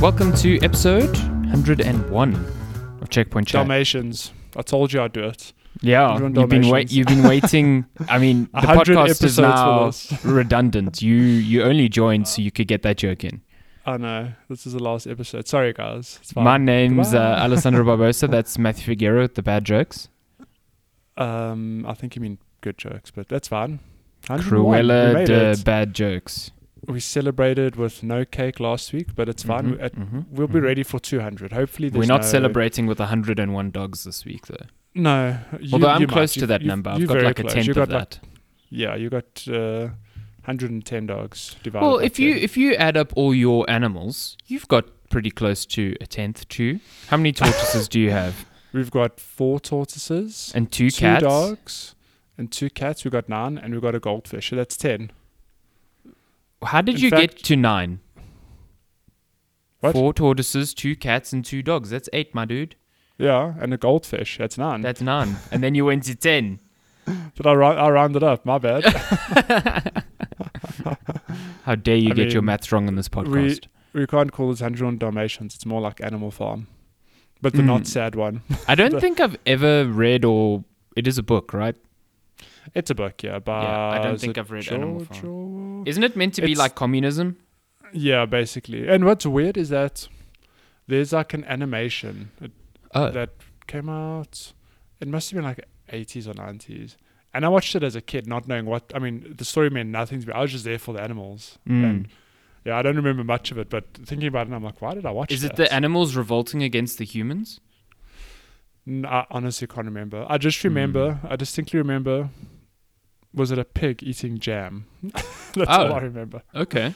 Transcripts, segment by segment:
Welcome to episode 101 of Checkpoint Chat. Dalmatians. I told you I'd do it. Yeah, you've been waiting. I mean, the podcast is now redundant. You only joined so you could get that joke in. I know. This is the last episode. Sorry, guys. It's fine. My name's Alessandro Barbosa. That's Matthew Figueroa with the bad jokes. I think you mean good jokes, but that's fine. Cruella de bad jokes. We celebrated with no cake last week, but it's fine. We'll be ready for 200. Hopefully, we're not celebrating with 101 dogs this week, though. No, although I'm close to that number. I've got like a tenth of that. Yeah, you got 110 dogs divided. Well, if you add up all your animals, you've got pretty close to a tenth too. How many tortoises do you have? We've got 4 tortoises and 2 cats, 2 dogs, and 2 cats. We've got 9, and we've got a goldfish. So that's 10. How did you get to 9? What? 4 tortoises, 2 cats, and 2 dogs. That's 8, my dude. Yeah, and a goldfish. That's 9. That's 9. And then you went to 10. But I rounded up. My bad. How dare you get your maths wrong on this podcast. We can't call this 101 Dalmatians. It's more like Animal Farm. But the not sad one. I don't think I've ever read or... It is a book, right? It's a book, yeah. But yeah, I don't think I've read Animal Farm. Isn't it meant to be like communism? Yeah, basically. And what's weird is that there's like an animation... that came out, it must have been like 80s or 90s. And I watched it as a kid, not knowing what, I mean, the story meant nothing to me. I was just there for the animals. Mm. And yeah, I don't remember much of it, but thinking about it, I'm like, why did I watch it? Is it the animals revolting against the humans? No, I honestly can't remember. I just remember, I distinctly remember, was it a pig eating jam? That's all I remember. Okay. I'm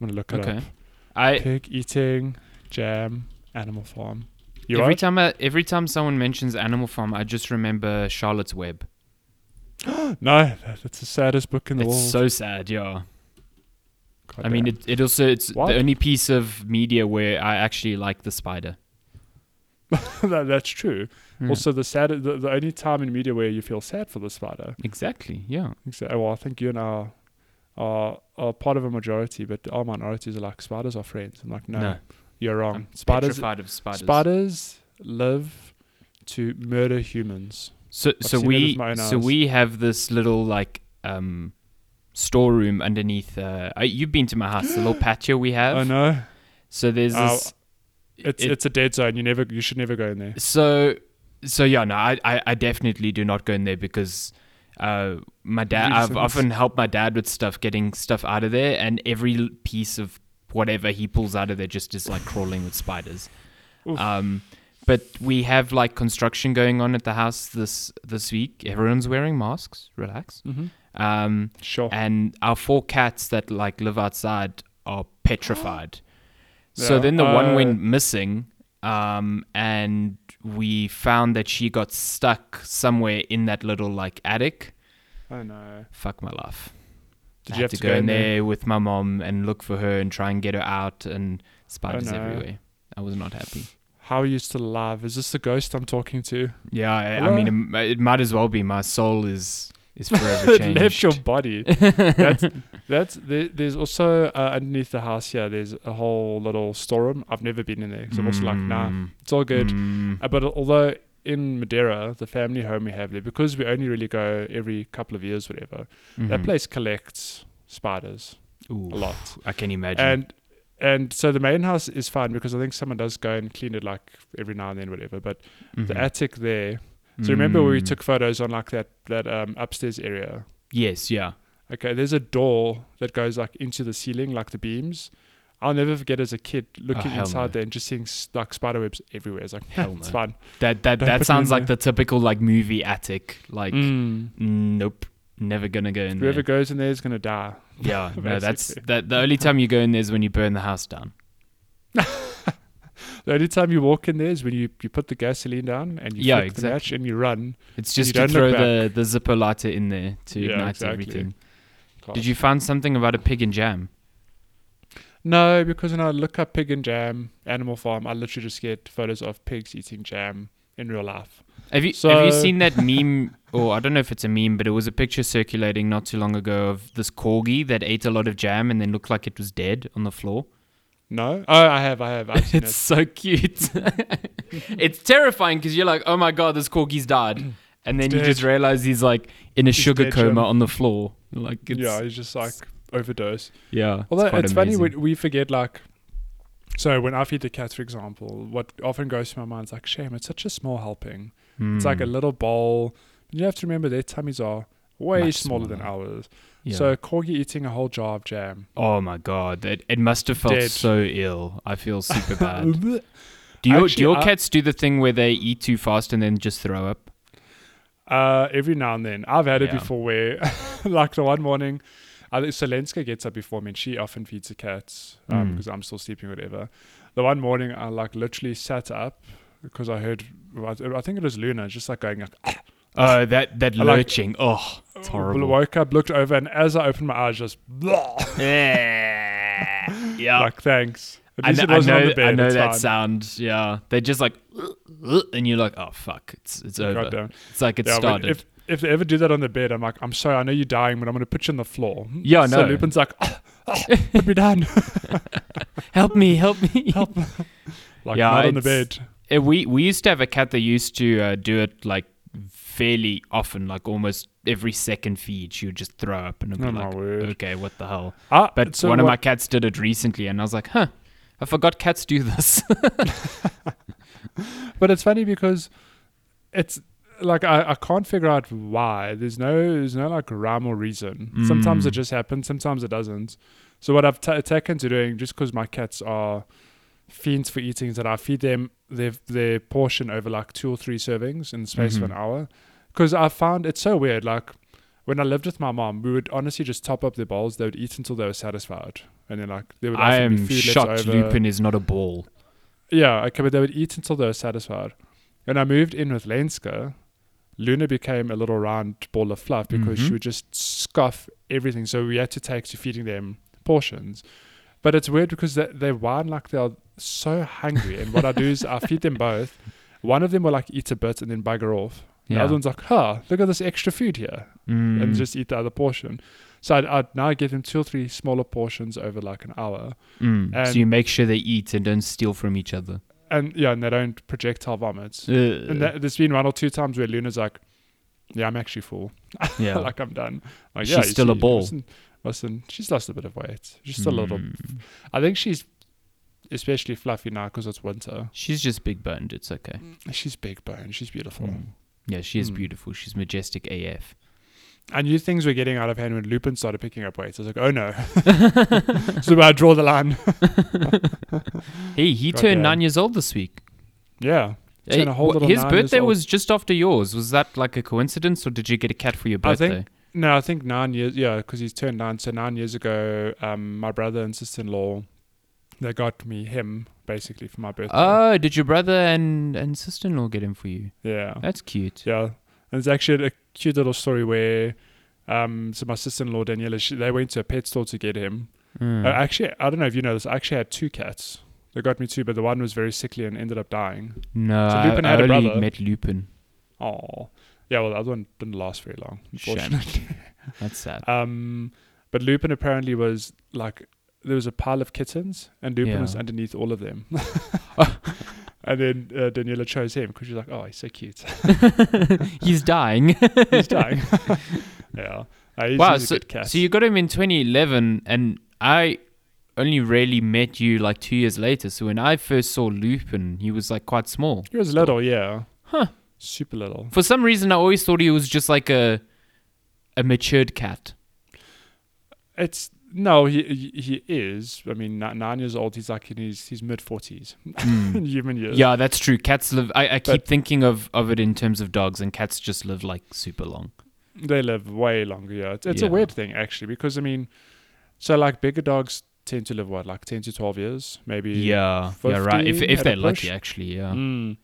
going to look it up. Pig eating jam, Animal Farm. You're every right? Every time someone mentions Animal Farm, I just remember Charlotte's Web. No, that's the saddest book in the world. It's so sad, yeah. God, I mean, it also the only piece of media where I actually like the spider. That's true. Yeah. Also, the only time in media where you feel sad for the spider. Exactly. Yeah. Exactly. Well, I think you and I are part of a majority, but our minorities are like spiders are friends. I'm like, no. You're wrong. I'm petrified of spiders. Spiders live to murder humans. So we have this little like storeroom underneath. You've been to my house, the little patio we have. I know. So there's this. It's a dead zone. You should never go in there. So yeah, no, I definitely do not go in there because my dad. I've often helped my dad with stuff, getting stuff out of there, and every piece of whatever he pulls out of there just is like crawling with spiders. But we have like construction going on at the house this week. Everyone's wearing masks. Relax. Mm-hmm. Sure. And our 4 cats that like live outside are petrified. Yeah. So then the one went missing, and we found that she got stuck somewhere in that little like attic. Oh no! Fuck my life. I had to go in there with my mom and look for her and try and get her out, and spiders everywhere. I was not happy. How are you still alive? Is this the ghost I'm talking to? Yeah, I mean, it might as well be. My soul is forever changed. It left your body. There's also, underneath the house here, there's a whole little storeroom. I've never been in there because I'm also like, nah, it's all good. But although... in Madeira, the family home we have there, because we only really go every couple of years, whatever, that place collects spiders. Ooh, a lot. I can imagine. And so the main house is fine because I think someone does go and clean it like every now and then, whatever. But the attic there. So remember where we took photos on like that upstairs area? Yes, yeah. Okay, there's a door that goes like into the ceiling, like the beams. I'll never forget as a kid looking inside there and just seeing like spider webs everywhere. It's like, hell no. It's fun. That sounds like the typical like movie attic. Like, nope, never gonna go in there. Whoever goes in there is gonna die. Yeah, no, the only time you go in there is when you burn the house down. The only time you walk in there is when you put the gasoline down and you flick the match and you run. It's just to throw the zipper lighter in there to ignite everything. Gosh. Did you find something about a pig and jam? No, because when I look up pig and jam, Animal Farm, I literally just get photos of pigs eating jam in real life. Have you seen that meme? Or I don't know if it's a meme, but it was a picture circulating not too long ago of this corgi that ate a lot of jam and then looked like it was dead on the floor. No? Oh, I have. I've seen it. It's so cute. It's terrifying because you're like, oh my God, this corgi's died. And then you just realize he's like in a sugar coma on the floor. Like, it's, yeah, he's just like overdose. Yeah. Although it's funny, we forget like, so when I feed the cats, for example, what often goes through my mind is like, shame, it's such a small helping. Mm. It's like a little bowl. You have to remember their tummies are way smaller than ours. Yeah. So corgi eating a whole jar of jam. Oh my God. It must have felt so ill. I feel super bad. Do your cats do the thing where they eat too fast and then just throw up? Every now and then. I've had it before where like the one morning, so Lenska gets up before me and she often feeds the cats because I'm still sleeping or whatever. The one morning I like literally sat up because I heard, I think it was Luna, just like going like, oh, that lurching. Like, oh, it's horrible. Woke up, looked over, and as I opened my eyes, just... yeah. Like, thanks. I know that sound, yeah. They're just like... And you're like, oh, fuck. It's over. Goddamn. It's like it started. If they ever do that on the bed, I'm like, I'm sorry, I know you're dying, but I'm going to put you on the floor. Yeah, so no. So Lupin's like, put me down. Help me. Help. Like, yeah, not on the bed. We used to have a cat that used to do it, like, fairly often, like almost every second feed, she would just throw up and I'd be like, okay, what the hell? But so one of my cats did it recently and I was like, huh, I forgot cats do this. But it's funny because it's like, I can't figure out why. There's no like rhyme or reason. Sometimes it just happens, sometimes it doesn't. So what I've taken to doing, just because my cats are fiends for eating, is that I feed them their portion over like 2 or 3 servings in the space of an hour, because I found it's so weird. Like when I lived with my mom, we would honestly just top up their bowls. They would eat until they were satisfied, and then like they would. I am be food shocked. Lupin is not a ball. Yeah, okay, but they would eat until they were satisfied. When I moved in with Lenska, Luna became a little round ball of fluff because she would just scoff everything. So we had to take to feeding them portions. But it's weird because they whine like they are so hungry. And what I do is I feed them both. One of them will like eat a bit and then bugger off. The other one's like, look at this extra food here. And just eat the other portion. So I'd now give them 2 or 3 smaller portions over like an hour. So you make sure they eat and don't steal from each other. And yeah, and they don't projectile vomits. And there's been 1 or 2 times where Luna's like, yeah, I'm actually full. Yeah. Like I'm done. Like, she's still a ball. Listen, she's lost a bit of weight. Just a little. I think she's especially fluffy now because it's winter. She's just big boned. It's okay. She's big boned. She's beautiful. Yeah, she is beautiful. She's majestic AF. I knew things were getting out of hand when Lupin started picking up weights. I was like, oh no. So I draw the line. Hey, he turned 9 years old this week. Yeah. Hey, his birthday was just after yours. Was that like a coincidence or did you get a cat for your birthday? I think 9 years, yeah, because he's turned 9. So 9 years ago, my brother and sister-in-law, they got me him, basically, for my birthday. Oh, did your brother and sister-in-law get him for you? Yeah. That's cute. Yeah. And it's actually a cute little story where, so my sister-in-law, Daniela, they went to a pet store to get him. Actually, I don't know if you know this, I actually had 2 cats. They got me 2, but the one was very sickly and ended up dying. No, so Lupin had a brother. I only met Lupin. Aww. Yeah, well, the other one didn't last very long, unfortunately. Shame. That's sad. But Lupin apparently was like, there was a pile of kittens, and Lupin was underneath all of them. And then Daniela chose him because she's like, oh, he's so cute. He's dying. Yeah. He's a good cat. So you got him in 2011, and I only really met you like 2 years later. So when I first saw Lupin, he was like quite small. He was little, yeah. Huh. Super little. For some reason, I always thought he was just like a matured cat. He is. I mean, 9 years old. He's like in his mid-40s in human years. Yeah, that's true. Cats live. I keep thinking of it in terms of dogs, and cats just live like super long. They live way longer. Yeah, it's a weird thing actually, because I mean, so like bigger dogs tend to live what, like 10 to 12 years, maybe. Yeah, 50, yeah, right. If they're lucky, actually, yeah. And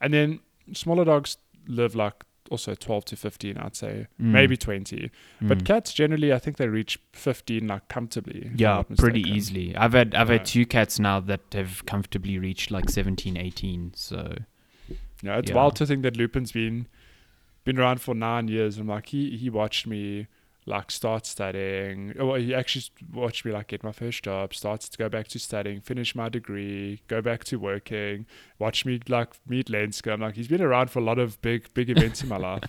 then. Smaller dogs live like also 12 to 15, I'd say, maybe 20. But cats generally, I think they reach 15 like comfortably. Yeah, pretty easily. I've had 2 cats now that have comfortably reached like 17, 18. So yeah, it's wild to think that Lupin's been around for 9 years. And like he watched me like start studying. Well, he actually watched me like get my first job, start to go back to studying, finish my degree, go back to working, watch me like meet Lenska. I'm like, he's been around for a lot of big events in my life.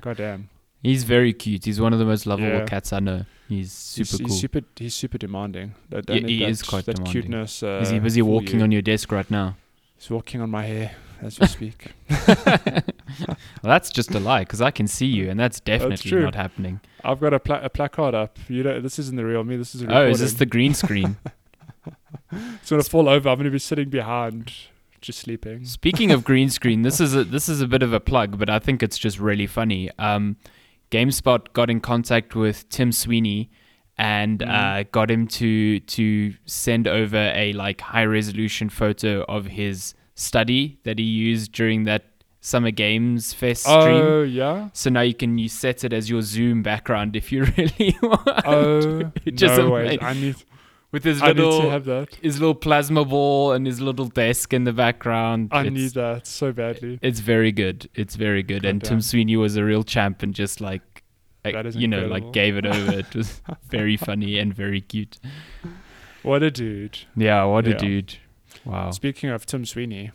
God damn. He's very cute. He's one of the most lovable cats I know. He's super cool. He's super demanding. He is quite demanding. That cuteness. Is he busy walking on your desk right now? He's walking on my hair as we speak. Well, that's just a lie, because I can see you, and that's definitely not happening. I've got a placard up. You know, this isn't the real me. This is a recording. Oh, is this the green screen? It's gonna fall over. I'm gonna be sitting behind, just sleeping. Speaking of green screen, this is a bit of a plug, but I think it's just really funny. Gamespot got in contact with Tim Sweeney and got him to send over a like high resolution photo of his study that he used during that Summer Games Fest stream. Oh, yeah. So now you set it as your Zoom background if you really want. Oh, no way. I need to have that. His little plasma ball and his little desk in the background. I need that so badly. It's very good. And Tim Sweeney was a real champ and just like gave it over. It was very funny and very cute. What a dude. Yeah, what a dude. Wow. Speaking of Tim Sweeney.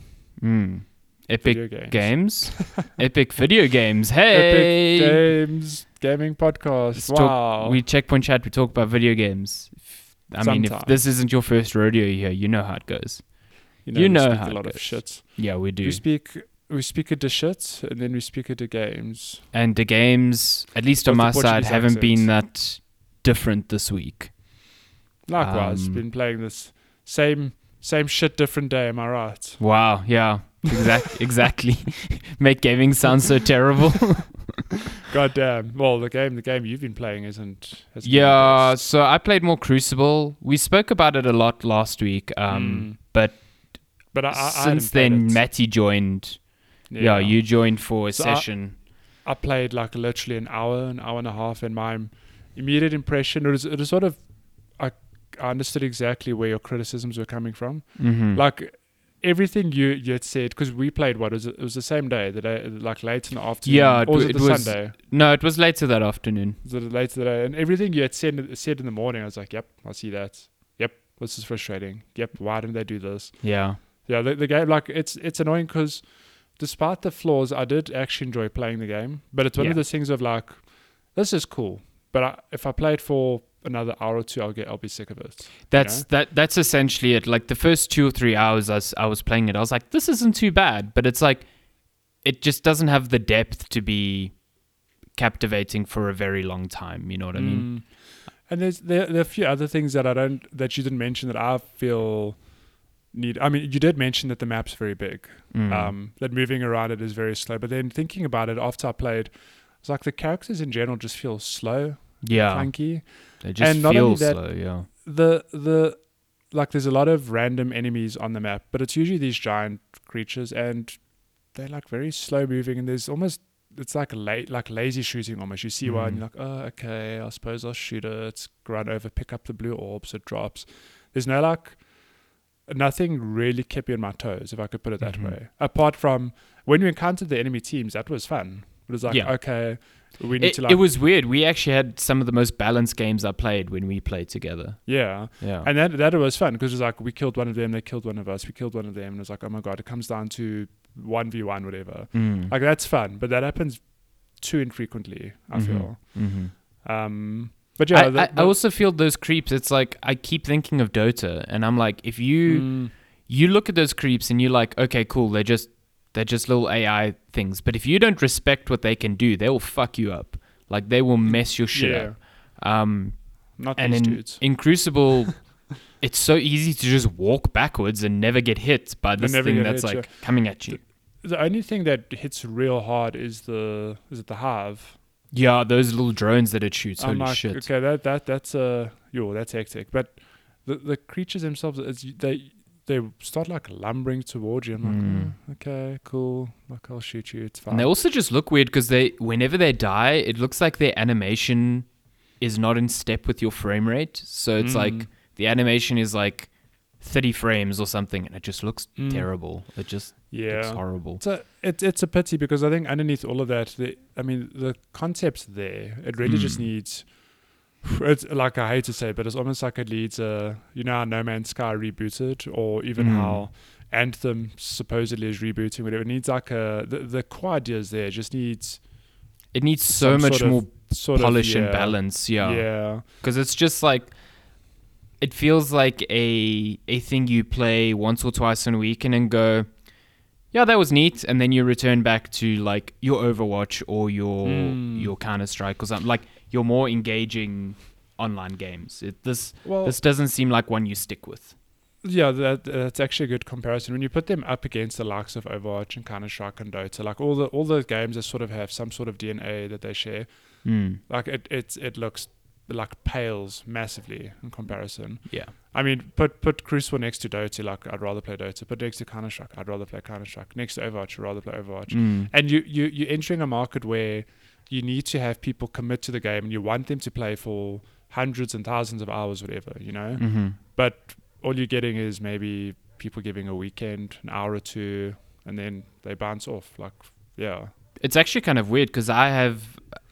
Epic Games. Epic Video Games. Hey. Epic Games. Gaming podcast. We Checkpoint Chat. We talk about video games. I mean, if this isn't your first rodeo here, you know how it goes. You know how it goes. Of shit. Yeah, we do. We speak it to shit, and then we speak it to games. And the games, at least on my side, haven't been that different this week. Likewise, been playing this same shit, different day. Am I right? Wow. Yeah. Exactly. Make gaming sound so terrible. God damn. Well, the game you've been playing isn't. Yeah, so I played more Crucible. We spoke about it a lot last week, but since then, Matty joined. Yeah, you joined for a session. I played like literally an hour and a half, and my immediate impression it was sort of I understood exactly where your criticisms were coming from. Mm-hmm. Like, everything you had said, because we played it was the same day, like late in the afternoon. Yeah, or was it Sunday? No, it was later that afternoon. It was later that day, and everything you had said in the morning, I was like, "Yep, I see that. Yep, this is frustrating. Yep, why didn't they do this?" Yeah, yeah. The game, like, it's annoying because despite the flaws, I did actually enjoy playing the game. But it's one of those things of like, this is cool, but if I play it for another hour or two, I'll be sick of it. That's essentially it. Like the first 2 or 3 hours I was playing it, I was like, this isn't too bad, but it's like, it just doesn't have the depth to be captivating for a very long time. You know what I mean? And there are a few other things that you didn't mention that I feel need. I mean, you did mention that the map's very big, that moving around it is very slow, but then thinking about it after I played, it's like the characters in general just feel slow. Yeah, clunky. They just feel slow. Yeah, the like there's a lot of random enemies on the map, but it's usually these giant creatures, and they're like very slow moving, and there's almost it's like lazy shooting almost. You see one, and you're like, oh, okay, I suppose I'll shoot it, run over, pick up the blue orb, so it drops. There's no like nothing really kept me on my toes, if I could put it that way. Apart from when you encountered the enemy teams, that was fun. It was like okay. We need to like it was weird. We actually had some of the most balanced games I played when we played together. Yeah. And that was fun because it was like we killed one of them, they killed one of us, we killed one of them, and it was like, oh my god, it comes down to 1v1, whatever. Like that's fun, but that happens too infrequently, I feel. But yeah, I also feel those creeps. It's like I keep thinking of Dota, and I'm like, if you look at those creeps and you're like, okay, cool, they're just little AI things. But if you don't respect what they can do, they will fuck you up. Like, they will mess your shit up. Not and these dudes. In Crucible, it's so easy to just walk backwards and never get hit by this thing that's, like, coming at you. The only thing that hits real hard is the Hive? Yeah, those little drones that it shoots. Holy shit. Okay, that's hectic. But the creatures themselves, they start like lumbering towards you. I'm like, okay, cool. Like, I'll shoot you. It's fine. And they also just look weird because whenever they die, it looks like their animation is not in step with your frame rate. So it's like the animation is like 30 frames or something, and it just looks terrible. It just looks horrible. So it's a pity because I think underneath all of that, the concept's there. It really just needs It's like, I hate to say it, but it's almost like it leads you know how No Man's Sky rebooted, or even how Anthem supposedly is rebooting, whatever. It needs like the core idea is there. It just needs so much more polish and balance. Yeah. Because it's just like, it feels like a thing you play once or twice in a week and then go, yeah, that was neat, and then you return back to like your Overwatch or your Counter-Strike or something, like your more engaging online games. This doesn't seem like one you stick with. Yeah, that's actually a good comparison. When you put them up against the likes of Overwatch and Counter-Strike and Dota, like all the games that sort of have some sort of DNA that they share, like it looks like pales massively in comparison. Yeah, I mean, put Crucible next to Dota, like I'd rather play Dota. Put next to Counter-Strike, I'd rather play Counter-Strike. Next to Overwatch, I'd rather play Overwatch. And you're entering a market where you need to have people commit to the game, and you want them to play for hundreds and thousands of hours, whatever, you know. But all you're getting is maybe people giving a weekend, an hour or two, and then they bounce off. Like, yeah, it's actually kind of weird because I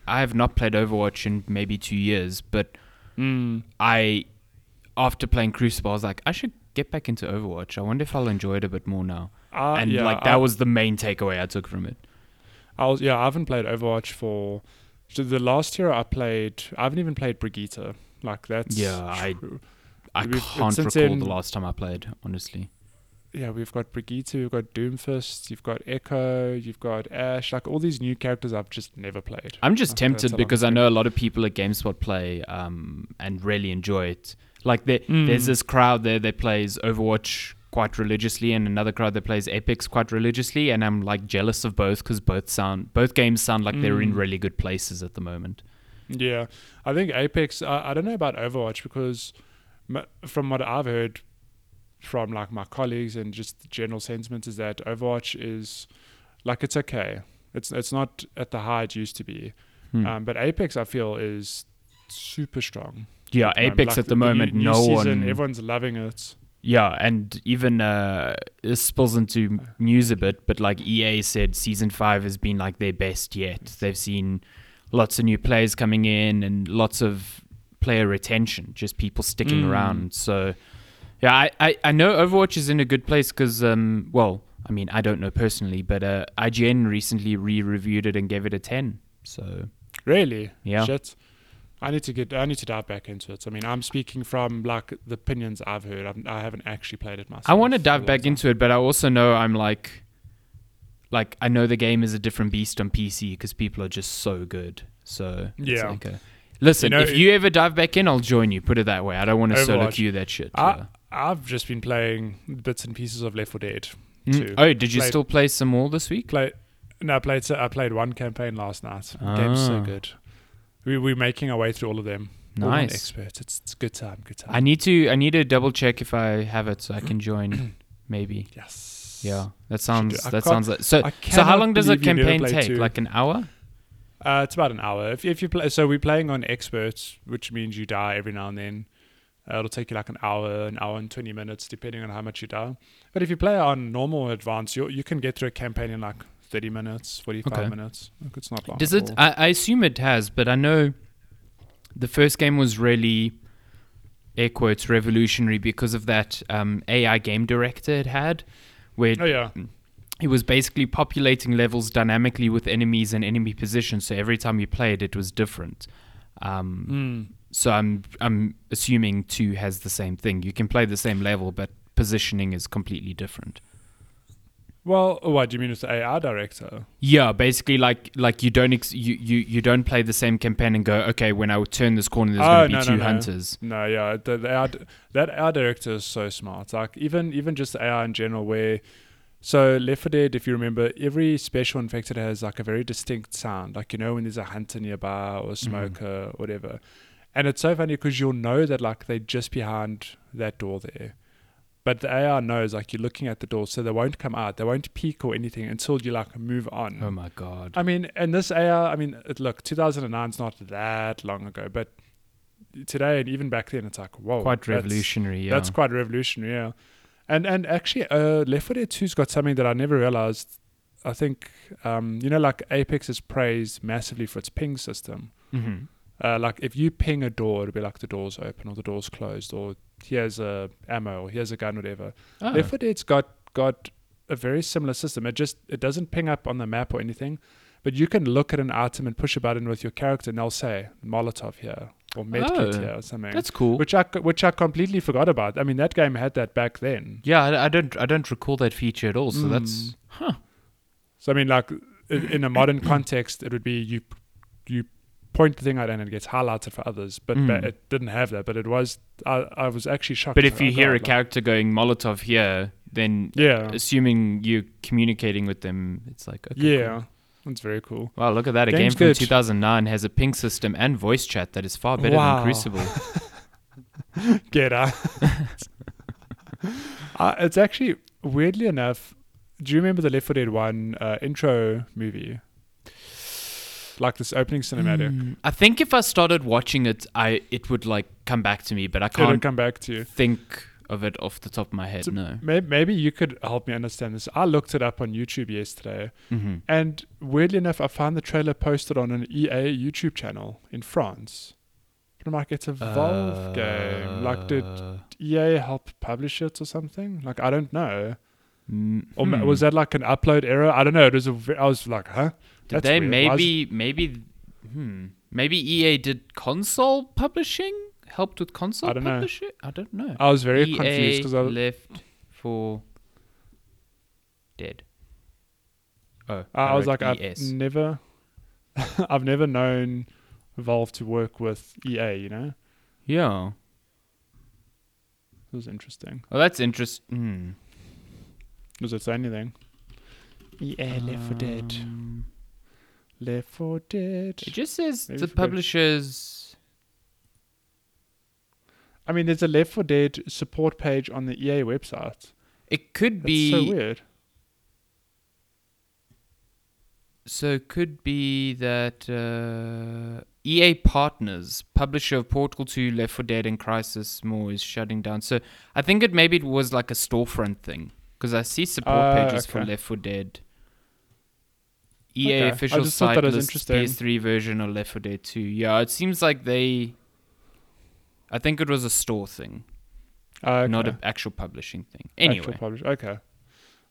have not played Overwatch in maybe 2 years, but after playing Crucible, I was like, I should get back into Overwatch. I wonder if I'll enjoy it a bit more now. That was the main takeaway I took from it. I haven't played Overwatch so the last year I haven't even played Brigitte. Like, that's true. I can't recall the last time I played, honestly. Yeah, we've got Brigitte, we've got Doomfist, you've got Echo, you've got Ashe, like all these new characters I've just never played. I'm just tempted because I know a lot of people at Gamespot play and really enjoy it. Like there's this crowd there that plays Overwatch quite religiously and another crowd that plays Apex quite religiously, and I'm like jealous of both because both games sound like they're in really good places at the moment. Yeah, I think Apex, I don't know about Overwatch because from what I've heard from like my colleagues and just the general sentiment is that Overwatch is like, it's okay, it's not at the high it used to be, but Apex I feel is super strong. Yeah, Apex at the moment, no season, one, everyone's loving it. Yeah, and even this spills into news a bit, but like EA said season 5 has been like their best yet. They've seen lots of new players coming in and lots of player retention, just people sticking around. So yeah, I know Overwatch is in a good place because, I mean, I don't know personally, but IGN recently re-reviewed it and gave it a 10. So really? Yeah. Shit. I need to dive back into it. I mean, I'm speaking from like the opinions I've heard. I haven't actually played it myself. I want to dive back into it, but I also know I'm like I know the game is a different beast on PC because people are just so good. So yeah. It's like listen, if you ever dive back in, I'll join you. Put it that way. I don't want to solo queue that shit. I've just been playing bits and pieces of Left 4 Dead. Oh, did you still play some more this week? I played one campaign last night. Oh. Game's so good. We're making our way through all of them. Nice. Experts. It's good time. I need to double check if I have it so I can join. Maybe. Yes. Yeah. That sounds like so how long does a campaign take? Like an hour? It's about an hour. If you play, so we're playing on experts, which means you die every now and then. It'll take you like an hour and 20 minutes, depending on how much you die. But if you play on normal or advanced, you can get through a campaign in like 30 minutes, 45 minutes. Like, it's not long. Does it? I assume it has, but I know the first game was really, air quotes, revolutionary because of that AI game director it had. Where it was basically populating levels dynamically with enemies and enemy positions. So every time you played, it was different. So I'm assuming 2 has the same thing. You can play the same level, but positioning is completely different. Well, what do you mean with the AI director? Yeah, basically like you don't play the same campaign and go, okay, when I turn this corner, there's going to be two hunters. No, yeah, that AI director is so smart. Like even just the AI in general, where so Left 4 Dead, if you remember, every special infected has like a very distinct sound. Like, you know, when there's a hunter nearby or a smoker, whatever. And it's so funny because you'll know that like they're just behind that door there. But the AR knows like you're looking at the door, so they won't come out. They won't peek or anything until you like move on. Oh my God. I mean, and this AR, 2009's not that long ago, but today and even back then, it's like, whoa. Quite revolutionary, That's quite revolutionary, yeah. And actually, Left 4 Dead 2's got something that I never realized. I think, like Apex is praised massively for its ping system. Like if you ping a door, it'll be like the door's open or the door's closed, or here's a ammo or here's a gun, whatever. Oh. Left 4 Dead's got a very similar system. It doesn't ping up on the map or anything, but you can look at an item and push a button with your character, and they'll say Molotov here or medkit here or something. That's cool. Which I completely forgot about. I mean, that game had that back then. Yeah, I don't recall that feature at all. So that's So I mean, like in a modern context, it would be you point the thing out and it gets highlighted for others, but it didn't have that. But it was I was actually shocked. But if you hear a character going Molotov here, then assuming you're communicating with them, it's like okay, cool. That's very cool. Wow, look at that. Game's game from 2009 has a ping system and voice chat that is far better than Crucible. Get out. It's actually, weirdly enough, do you remember the Left 4 Dead 1 intro movie? Like this opening cinematic. I think if I started watching it, it would like come back to me, but I can't come back to you. Think of it off the top of my head, so no. Maybe you could help me understand this. I looked it up on YouTube yesterday, and weirdly enough, I found the trailer posted on an EA YouTube channel in France. But I'm like, it's a Valve game. Like, did EA help publish it or something? Like, I don't know. Or was that like an upload error? I don't know. It was. I was like, huh? Did they weird. Maybe EA did console publishing? Helped with console publishing? I don't know. I was very confused because I Left 4 Dead. Oh, I was like, ES. I've never known Valve to work with EA, you know? Yeah. It was interesting. Oh, that's interesting. Does it say anything? EA Left 4 Dead. Left 4 Dead. It just says maybe the publishers. I mean, there's a Left 4 Dead support page on the EA website. It could be... That's so weird. So it could be that EA Partners, publisher of Portal 2, Left 4 Dead, and Crisis More is shutting down. So I think it was like a storefront thing. Because I see support pages for Left 4 Dead. EA official site lists PS3 version of Left 4 Dead 2. Yeah, it seems like they... I think it was a store thing, not an actual publishing thing. Anyway. Okay.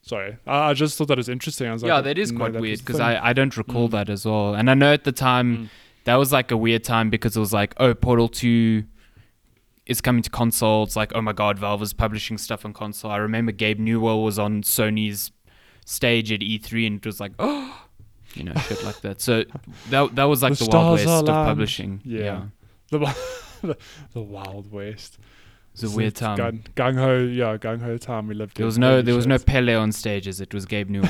Sorry. I just thought that was interesting. I was like, yeah, that is quite weird because I don't recall that as well. And I know at the time that was like a weird time because it was like, oh, Portal 2 is coming to console. It's like, oh my God, Valve is publishing stuff on console. I remember Gabe Newell was on Sony's stage at E3 and it was like, oh, you know, shit like that. So that was like the Wild West of publishing. Yeah. The Wild West. It was a weird time. Gung ho time we lived in. There was no Pele on stages. It was Gabe Newell.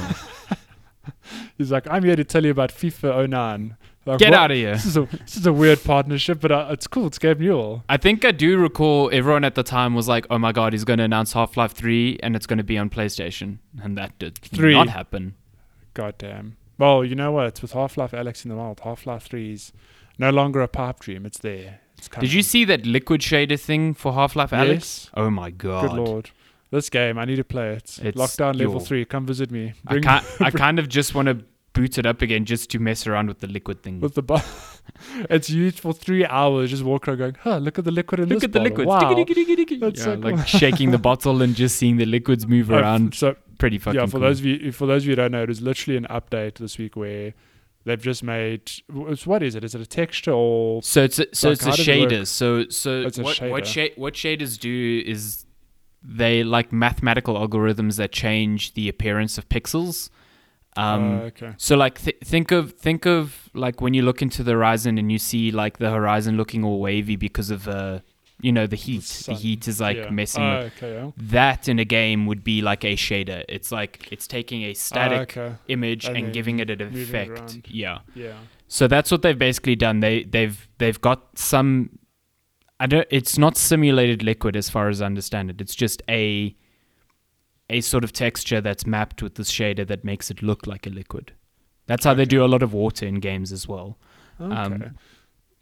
He's like, I'm here to tell you about FIFA 09. Like, get out of here. This is a weird partnership, but it's cool. It's Gabe Newell. I think I do recall everyone at the time was like, oh my God, he's going to announce Half-Life 3 and it's going to be on PlayStation. And that did not happen. God damn. Well, you know what? With Half-Life Alex in the Wild, Half-Life 3 is no longer a pipe dream. It's there. Did you see that liquid shader thing for Half-Life Alex? Oh my God. Good Lord. This game, I need to play it. It's Lockdown level 3. Come visit me. I kind of just want to boot it up again just to mess around with the liquid thing. With the it's used for 3 hours. Just walk around going, huh, look at the liquid in this bottle. Look at the liquids. Wow. That's so cool. Like shaking the bottle and just seeing the liquids move around. So pretty fucking cool. For those of you who don't know, it was literally an update this week where... They've just made. What is it? Is it a texture or? So it's a shader. What shaders do is they like mathematical algorithms that change the appearance of pixels. So like think of like when you look into the horizon and you see like the horizon looking all wavy because of you know the heat. The heat is like messing. That in a game would be like a shader. It's like it's taking a static image and giving it an effect. Yeah. So that's what they've basically done. They've got some. It's not simulated liquid as far as I understand it. It's just a sort of texture that's mapped with this shader that makes it look like a liquid. That's how they do a lot of water in games as well. Okay.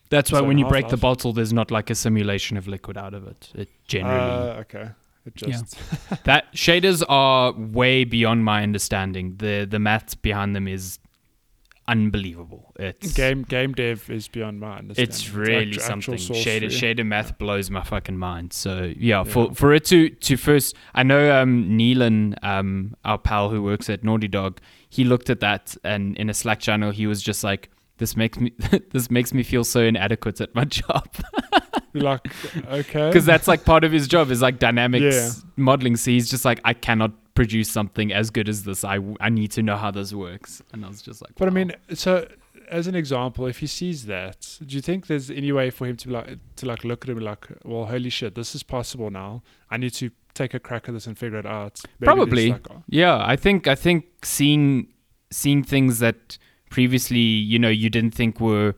That's why when you break the bottle, there's not like a simulation of liquid out of it. It generally... It just... Yeah. That shaders are way beyond my understanding. The maths behind them is unbelievable. It's game dev is beyond my understanding. It's really something. Shader math blows my fucking mind. So yeah, for it to first, I know Neelan, our pal who works at Naughty Dog, he looked at that and in a Slack channel he was just like, This makes me feel so inadequate at my job. Like, okay. Because that's like part of his job is like dynamics modeling. So he's just like, I cannot produce something as good as this. I need to know how this works. And I was just like, wow. But I mean, so as an example, if he sees that, do you think there's any way for him to be like, look at him like, well, holy shit, this is possible now. I need to take a crack at this and figure it out. Maybe probably. Like, oh. Yeah. I think seeing things that previously, you know, you didn't think were,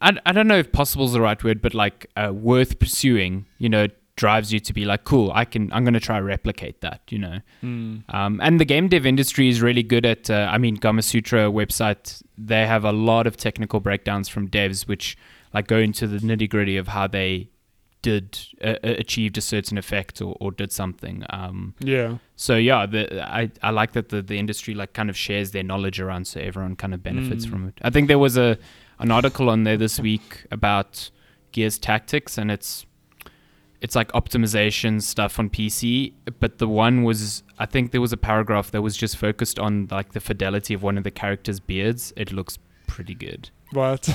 I don't know if possible is the right word, but like worth pursuing, you know, drives you to be like, cool, I'm going to try replicate that, you know. And the game dev industry is really good at, I mean, Gamasutra website, they have a lot of technical breakdowns from devs, which like go into the nitty gritty of how they achieved a certain effect or did something. I like that the industry like kind of shares their knowledge around, so everyone kind of benefits from it. I think there was an article on there this week about Gears Tactics, and it's like optimization stuff on PC, but the one was, I think there was a paragraph that was just focused on like the fidelity of one of the characters' beards. It looks pretty good. Right.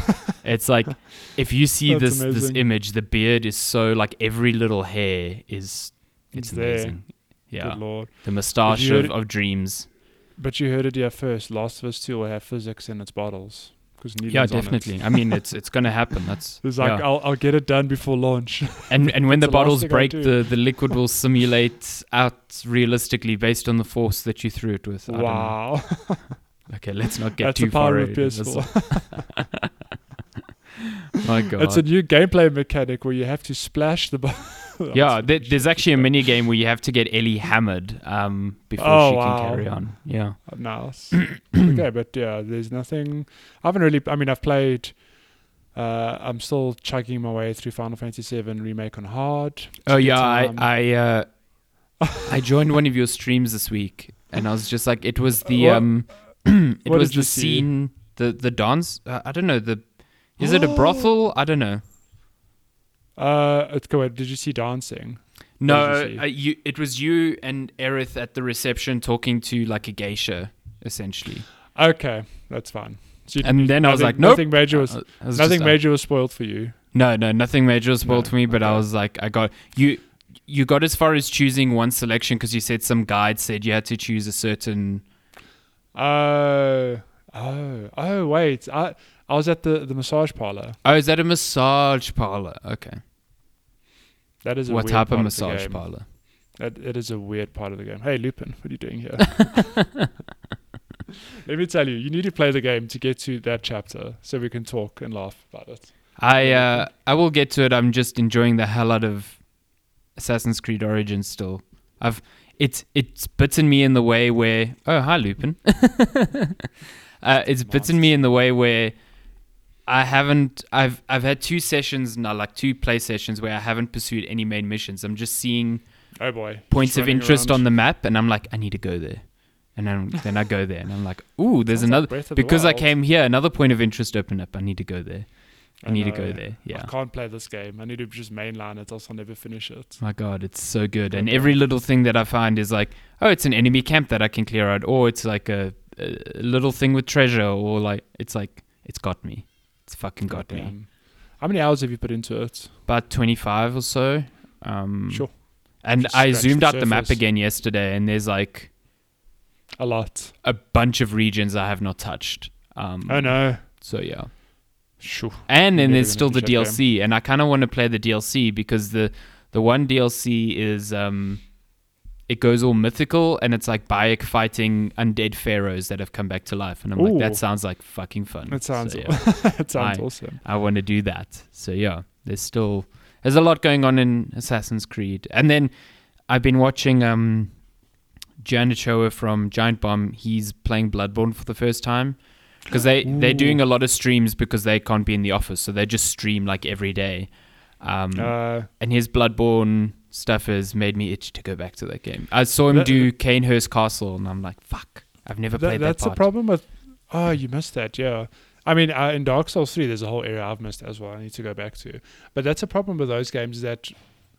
It's like, if you see this image, the beard is so like every little hair is it's amazing. There. Yeah. Good Lord. The moustache of dreams. But you heard it here first. Last of Us 2 will have physics in its bottles. Yeah, definitely. I mean, it's going to happen. That's it's like, I'll get it done before launch. And when the bottles break, the liquid will simulate out realistically based on the force that you threw it with. Wow. Okay, let's not get too far away. That's the power of PS4. My God. It's a new gameplay mechanic where you have to splash the ball. Yeah, there's actually a mini game where you have to get Ellie hammered before can carry on. Yeah. Nice. Okay, but yeah, there's nothing. I've played. I'm still chugging my way through Final Fantasy VII Remake on hard. Oh, yeah. I joined one of your streams this week, and I was just like, it was the. It was the scene, the dance. I don't know. Is it a brothel? I don't know. Go ahead. Did you see dancing? No, it was you and Aerith at the reception talking to like a geisha, essentially. Okay, that's fine. So I was like, nope. Nothing major was spoiled for you. No, nothing major was spoiled for me. But okay. I was like, I got you. You got as far as choosing one selection because you said some guide said you had to choose a certain. Oh! Wait, I was at the massage parlor. Oh, is that a massage parlor? Okay, that is what type of massage parlor? It is a weird part of the game. Hey, Lupin, what are you doing here? Let me tell you, you need to play the game to get to that chapter so we can talk and laugh about it. I will get to it. I'm just enjoying the hell out of Assassin's Creed Origins still. It's bitten me in the way where... Oh, hi, Lupin. It's bitten me in the way where I haven't... I've had two sessions now, like two play sessions where I haven't pursued any main missions. I'm just seeing points of interest on the map, and I'm like, I need to go there. And then I go there, and I'm like, ooh, there's another... Because I came here, another point of interest opened up. I need to go there. I need to go there. Yeah, I can't play this game. I need to just mainline it, else I'll never finish it. My God, it's so good. And every little thing that I find is like, oh, it's an enemy camp that I can clear out, or it's like a little thing with treasure, or like it's got me. It's fucking got me. How many hours have you put into it? About 25 or so. Sure. And I zoomed out the map again yesterday, and there's like a lot, a bunch of regions I have not touched. Oh no. So yeah. Sure. And then there's still the DLC, and I kind of want to play the DLC because the one DLC is it goes all mythical, and it's like Bayek fighting undead pharaohs that have come back to life, and I'm like, that sounds like fucking fun. That sounds that sounds awesome. I want to do that. So yeah, there's a lot going on in Assassin's Creed, and then I've been watching Jan Ochoa from Giant Bomb. He's playing Bloodborne for the first time. Because they're doing a lot of streams because they can't be in the office. So they just stream like every day. And his Bloodborne stuff has made me itch to go back to that game. I saw him do Kanehurst Castle, and I'm like, fuck, I've never played that part. That's the problem with Oh, you missed that, yeah. I mean, in Dark Souls 3, there's a whole area I've missed as well. I need to go back to. But that's a problem with those games is that...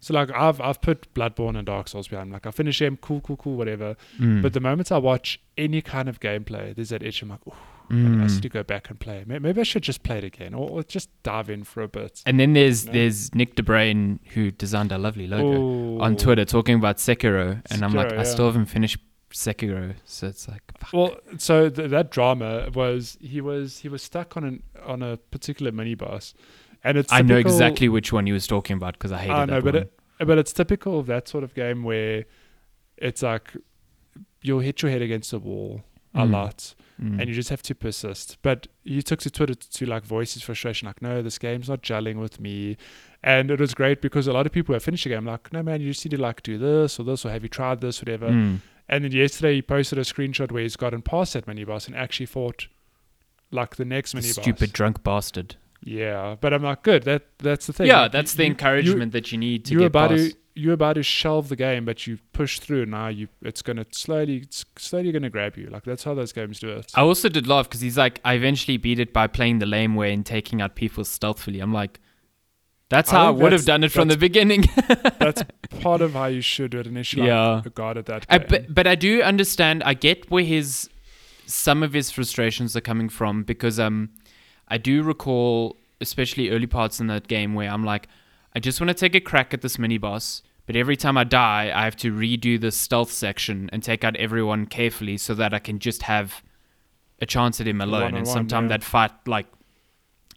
So, like, I've put Bloodborne and Dark Souls behind. Like, I finish them, cool, whatever. Mm. But the moment I watch any kind of gameplay, there's that itch. I'm like, ooh, I need to go back and play. Maybe I should just play it again or just dive in for a bit. And then there's Nick DeBrain, who designed our lovely logo, on Twitter talking about Sekiro. And I'm like, I still haven't finished Sekiro. So, it's like, fuck. Well, so that drama was, he was stuck on a particular mini-boss. And it's typical, I know exactly which one he was talking about because I hated that one. But it's typical of that sort of game where it's like you'll hit your head against the wall a lot and you just have to persist. But he took to Twitter to like voice his frustration, like, no, this game's not gelling with me. And it was great because a lot of people have finished the game like, no, man, you just need to like do this or have you tried this, whatever. And then yesterday he posted a screenshot where he's gotten past that mini-boss and actually fought like the next mini-boss. Stupid drunk bastard. Yeah, but I'm like, good. That's the thing. Yeah, like, that's the encouragement that you need to get past. You're about to shelve the game, but you push through. Now it's going to slowly going to grab you. Like that's how those games do it. I also did laugh because he's like, I eventually beat it by playing the lame way and taking out people stealthily. I'm like, that's how I would have done it from the beginning. That's part of how you should do it initially. Yeah, regarded that. But I do understand. I get where some of his frustrations are coming from because I do recall, especially early parts in that game, where I'm like, I just want to take a crack at this mini-boss, but every time I die, I have to redo the stealth section and take out everyone carefully so that I can just have a chance at him alone. And sometimes that fight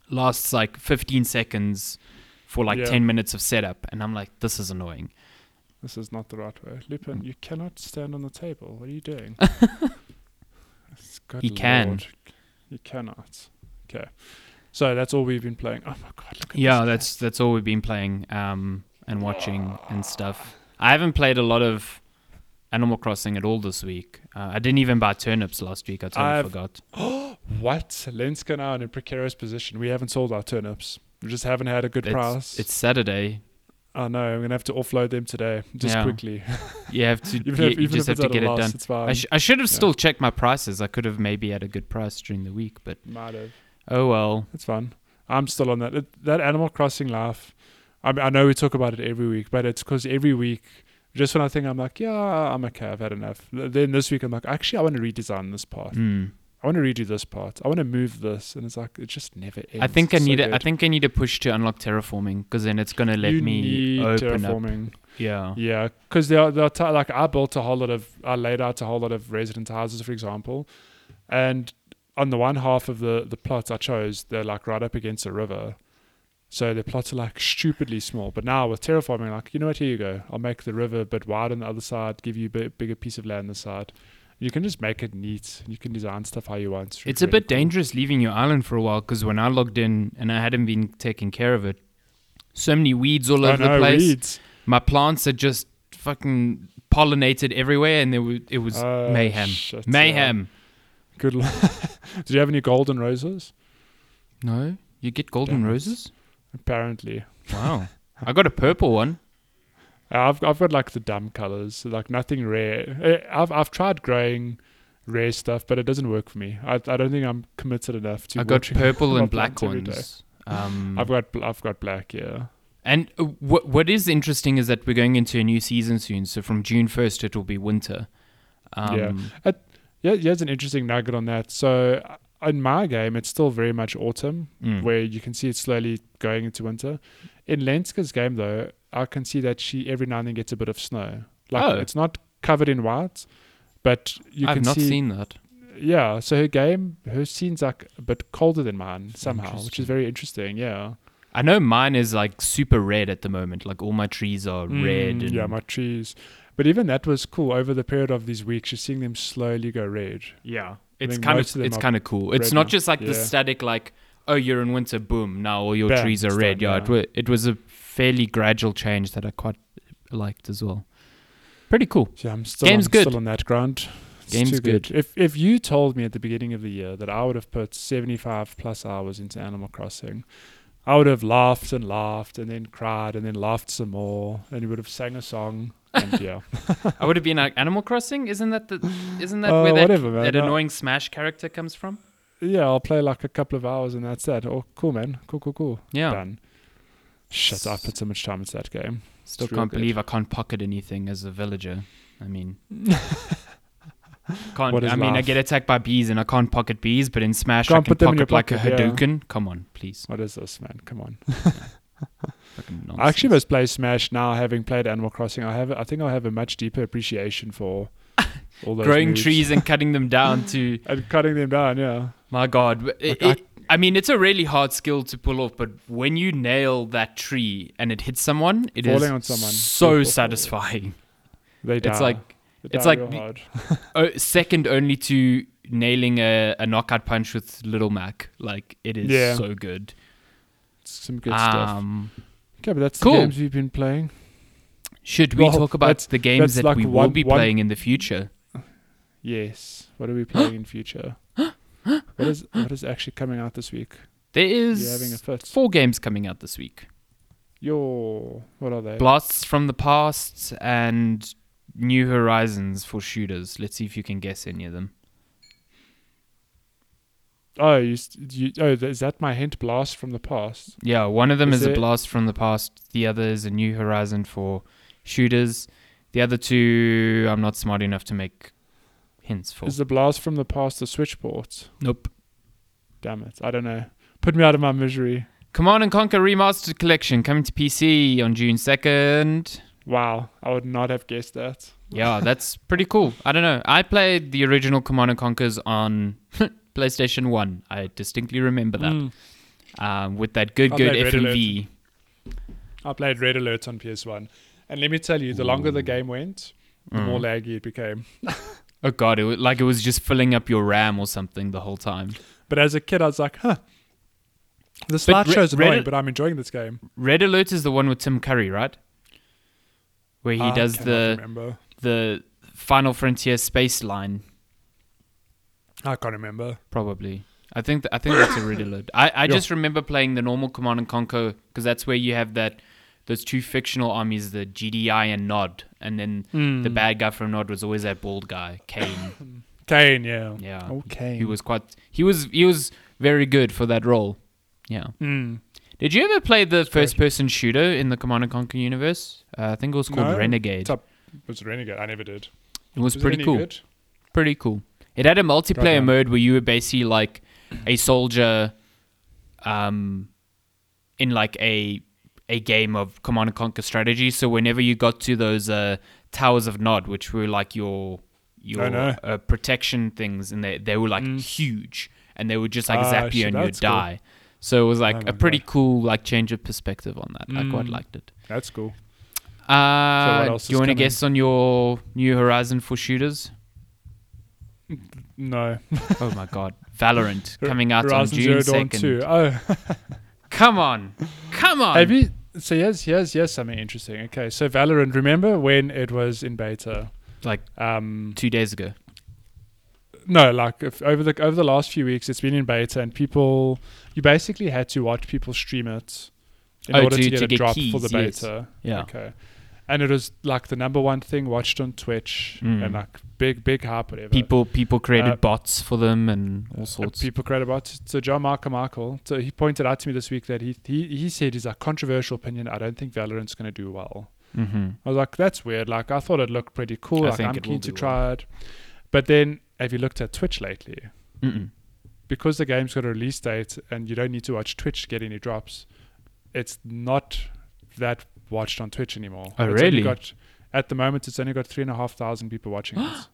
lasts 15 seconds for 10 minutes of setup. And I'm like, this is annoying. This is not the right way. Lupin, you cannot stand on the table. What are you doing? Good Lord. Can. You cannot. Okay, so that's all we've been playing. Oh my god! Look at this. That's all we've been playing and watching and stuff. I haven't played a lot of Animal Crossing at all this week. I didn't even buy turnips last week. I totally forgot. What? Lenska now in a precarious position. We haven't sold our turnips. We just haven't had a good price. It's Saturday. I know. I'm gonna have to offload them today, just quickly. You have to. you just have to get it done. It's fine. I should have still checked my prices. I could have maybe had a good price during the week, but might have. Oh well, it's fun. I'm still on that Animal Crossing life. I know we talk about it every week, but it's because every week, just when I think I'm like, yeah, I'm okay, I've had enough. Then this week I'm like, actually, I want to redesign this part. I want to redo this part. I want to move this, and it's like it just never ends. I think I need a push to unlock terraforming because then it's gonna let me open terraforming. Up. Yeah. Because I laid out a whole lot of resident houses, for example, and. On the one half of the plots I chose, they're like right up against a river. So the plots are like stupidly small. But now with terraforming, like, you know what, here you go. I'll make the river a bit wide on the other side, give you a bigger piece of land on this side. You can just make it neat. You can design stuff how you want. It's a bit dangerous leaving your island for a while because when I logged in and I hadn't been taking care of it, so many weeds all over the place. Weeds. My plants are just fucking pollinated everywhere and it was mayhem. Shit, mayhem. Yeah. Good luck. Did you have any golden roses? No. You get golden roses? Apparently. Wow. I got a purple one. I've got like the dumb colors, like nothing rare. I've tried growing rare stuff, but it doesn't work for me. I don't think I'm committed enough to. I got purple and black ones. I've got black. Yeah. And what is interesting is that we're going into a new season soon. So from June 1st, it will be winter. Yeah, there's an interesting nugget on that. So in my game, it's still very much autumn, where you can see it slowly going into winter. In Lenska's game, though, I can see that she every now and then gets a bit of snow. It's not covered in white, but I've not seen that. Yeah, so her scene's like a bit colder than mine somehow, which is very interesting, yeah. I know mine is like super red at the moment. Like all my trees are red. Yeah, my trees. But even that was cool over the period of these weeks. You're seeing them slowly go red. Yeah, it's kind of cool. It's not just like the static, like, oh, you're in winter, boom, now all your trees are red. It was a fairly gradual change that I quite liked as well. Pretty cool. Yeah, I'm still on that ground. Game's good. If you told me at the beginning of the year that I would have put 75 plus hours into Animal Crossing, I would have laughed and then cried and then laughed some more and you would have sang a song. And I would have been like, Animal Crossing? Isn't that where that annoying Smash character comes from? yeah, I'll play like a couple of hours and that's it. Oh, cool, man. Cool. Yeah. Done. Shit, I put so much time into that game. Still can't believe I can't pocket anything as a villager. I mean, I get attacked by bees and I can't pocket bees, but in Smash I can pocket like a Hadouken. Yeah. Come on, please. What is this, man? Come on. I actually must play Smash now, having played Animal Crossing. I think I have a much deeper appreciation for all those growing moves. Trees and cutting them down to and cutting them down, yeah. My God. I mean, it's a really hard skill to pull off, but when you nail that tree and it hits someone, it is on someone. So satisfying. They die. It's like second only to nailing a knockout punch with Little Mac. Like, it is so good. Some good stuff. Okay, but that's the games we've been playing. Should we talk about the games that we will be playing in the future? Yes. What are we playing in future? What is actually coming out this week? There is 4 games coming out this week. What are they? Blasts from the Past and New Horizons for shooters. Let's see if you can guess any of them. Oh, is that my hint? Blast from the Past? Yeah, one of them is a Blast from the Past. The other is a New Horizon for shooters. The other two, I'm not smart enough to make hints for. Is the Blast from the Past the Switch port? Nope. Damn it, I don't know. Put me out of my misery. Command & Conquer Remastered Collection, coming to PC on June 2nd. Wow, I would not have guessed that. Yeah, that's pretty cool. I don't know. I played the original Command & Conquers on... PlayStation 1. I distinctly remember that. With that good FMV. I played Red Alert on PS1. And let me tell you, the longer the game went, the more laggy it became. Oh, God. It was just filling up your RAM or something the whole time. But as a kid, I was like, the slideshow's annoying, but I'm enjoying this game. Red Alert is the one with Tim Curry, right? Where he does the Final Frontier space line. I can't remember. Probably. I think that's a Red Alert. I just remember playing the normal Command & Conquer because that's where you have those two fictional armies, the GDI and Nod. And then the bad guy from Nod was always that bald guy, Kane. Kane, yeah. Yeah. Oh, Kane. He was very good for that role. Yeah. Mm. Did you ever play the first-person shooter in the Command & Conquer universe? I think it was called Renegade. It was Renegade. I never did. It was pretty cool. Good? Pretty cool. It had a multiplayer mode where you were basically like a soldier in like a game of Command & Conquer strategy. So whenever you got to those Towers of Nod, which were like your protection things, and they were like huge, and they would just like zap you and you'd die. Cool. So it was like a pretty cool like change of perspective on that. I quite liked it. That's cool. So do you want to guess on your New Horizon for shooters? No. Oh my God. Valorant coming out Horizon on June 2nd. Oh. Come on. Here's something interesting. Okay, so Valorant, remember when it was in beta? Like 2 days ago. No, like over the last few weeks it's been in beta and you basically had to watch people stream it in order to get a drop keys, for the beta. Yes. Yeah. Okay. And it was like the number one thing watched on Twitch and like big hype, whatever. People created bots for them and all sorts. People created bots. So John Michael, so he pointed out to me this week that he said he's a controversial opinion. I don't think Valorant's going to do well. Mm-hmm. I was like, that's weird. Like I thought it looked pretty cool. Like, I'm keen to try it. But then have you looked at Twitch lately? Mm-mm. Because the game's got a release date and you don't need to watch Twitch to get any drops. It's not that watched on Twitch anymore. Oh, really? At the moment, it's only got 3,500 people watching it,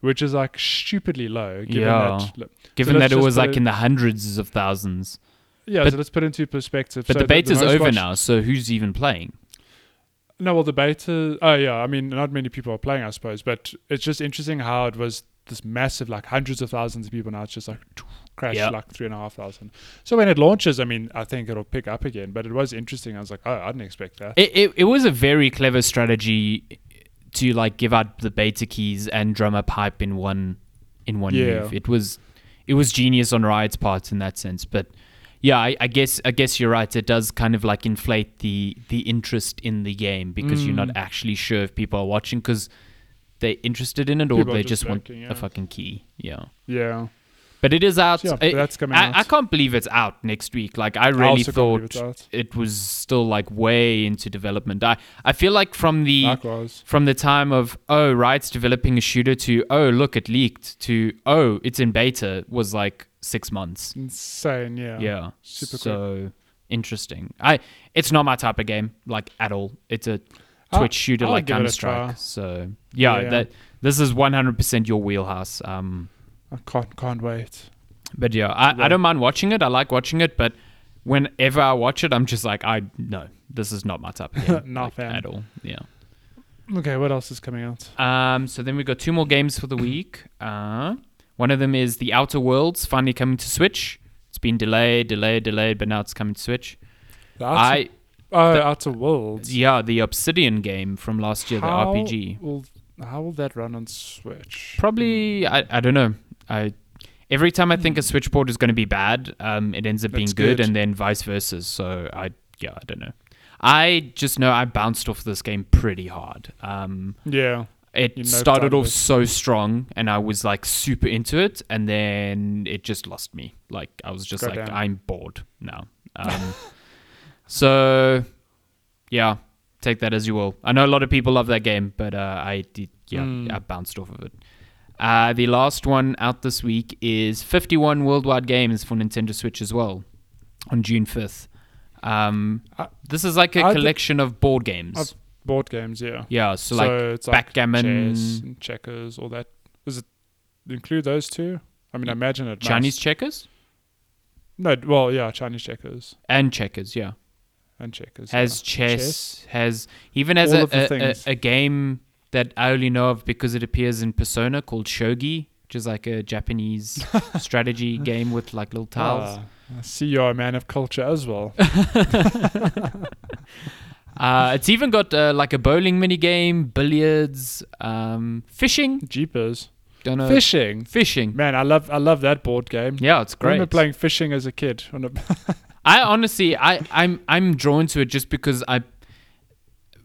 which is like stupidly low. Given that it was like in the hundreds of thousands. Yeah, but, so let's put it into perspective. But so the beta's over now, so who's even playing? No, well, the beta... Oh, yeah, I mean, not many people are playing, I suppose, but it's just interesting how it was this massive, like hundreds of thousands of people, now it's just like... crashed like 3,500. So when it launches, I mean, I think it'll pick up again. But it was interesting. I was like, oh, I didn't expect that. It was a very clever strategy to like give out the beta keys and drum up hype in one move. It was genius on Riot's part in that sense. But yeah, I guess you're right. It does kind of like inflate the interest in the game because you're not actually sure if people are watching because they're interested in it or they just want a fucking key. Yeah. Yeah. But it is out. Yeah, that's coming out. I can't believe it's out next week. Like, I really thought it was still like way into development. I feel like from the time of, oh, Riot's developing a shooter, to, oh, look, it leaked, to, oh, it's in beta, was like 6 months. Insane, yeah. Yeah. Super cool. Interesting. It's not my type of game, like, at all. It's a Twitch shooter like Counter-Strike. So yeah. This is 100% your wheelhouse. I can't wait. But yeah, I don't mind watching it. I like watching it, but whenever I watch it, I'm just like, no, this is not my type of game. Not fan at all. Yeah. Okay, what else is coming out? So then we've got 2 more games for the week. One of them is The Outer Worlds, finally coming to Switch. It's been delayed, but now it's coming to Switch. Outer Worlds. Yeah, the Obsidian game from last year, the RPG. How will that run on Switch? Probably, I don't know. Every time I think a Switch port is going to be bad, it ends up being good, and then vice versa. So I don't know. I just know I bounced off this game pretty hard. It started off so strong, and I was like super into it, and then it just lost me. Like, I was just like, I'm bored now. So yeah, take that as you will. I know a lot of people love that game, but I bounced off of it. The last one out this week is 51 Worldwide Games for Nintendo Switch as well, on June 5th. This is like a collection of board games. Board games, yeah. Yeah, so like backgammon, chess and checkers, all that. Does it include those two? I mean, I imagine it. Chinese checkers? No, well, yeah, Chinese checkers. And checkers, yeah. And checkers. Has chess, has a game that I only know of because it appears in Persona, called Shogi, which is like a Japanese strategy game with like little tiles. I see you're a man of culture as well. It's even got like a bowling mini game, billiards, fishing. Jeepers. Don't know. Fishing. Man, I love that board game. Yeah, it's great. I remember playing fishing as a kid. I honestly, I'm drawn to it just because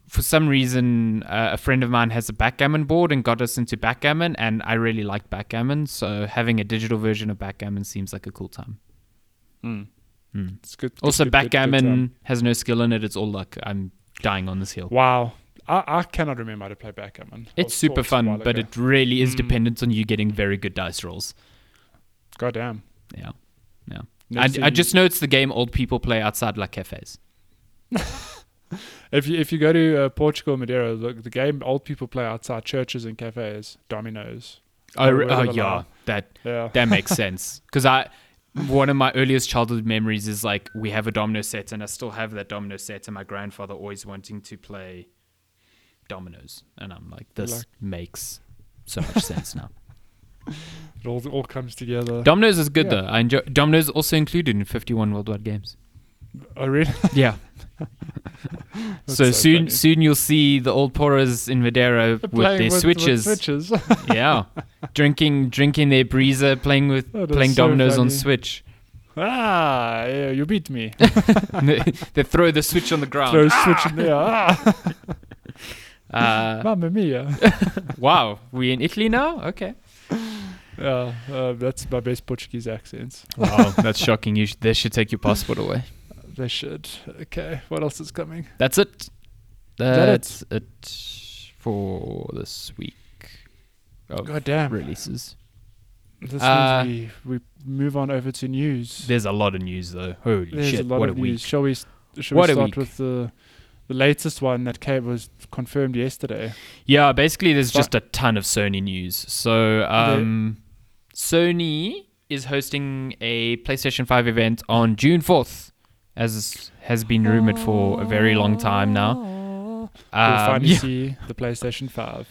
for some reason, a friend of mine has a backgammon board and got us into backgammon, and I really like backgammon. So having a digital version of backgammon seems like a cool time. It's good. Also, backgammon has no skill in it. It's all luck. I'm dying on this hill. Wow. I cannot remember how to play backgammon. It's super fun, but it really is dependent on you getting very good dice rolls. Goddamn. Yeah. I just know it's the game old people play outside like cafes. If you go to Portugal, Madeira, look, the game old people play outside churches and cafes, dominoes. That makes sense. Because one of my earliest childhood memories is like, we have a domino set, and I still have that domino set, and my grandfather always wanting to play dominoes, and I'm like, this makes so much sense now. It all comes together. Dominoes is good though. I enjoy dominoes, also included in 51 Worldwide Games. Oh really? Yeah. so soon you'll see the old porras in Madeira with their switches. Yeah, drinking their breezer, playing dominoes on Switch. Yeah, you beat me. They throw the switch on the ground. Switch in there. Mamma mia. Wow, we in Italy now? Okay. Yeah, that's my best Portuguese accents. Wow, that's shocking. They should take your passport away. They should. Okay, what else is coming? That's it. That's it for this week. Goddamn. Releases. This means we move on over to news. There's a lot of news though. Holy shit, what a week. Shall we start with the latest one that was confirmed yesterday? Yeah, basically there's just a ton of Sony news. So Sony is hosting a PlayStation 5 event on June 4th, as has been rumored for a very long time now. We'll finally see the PlayStation 5.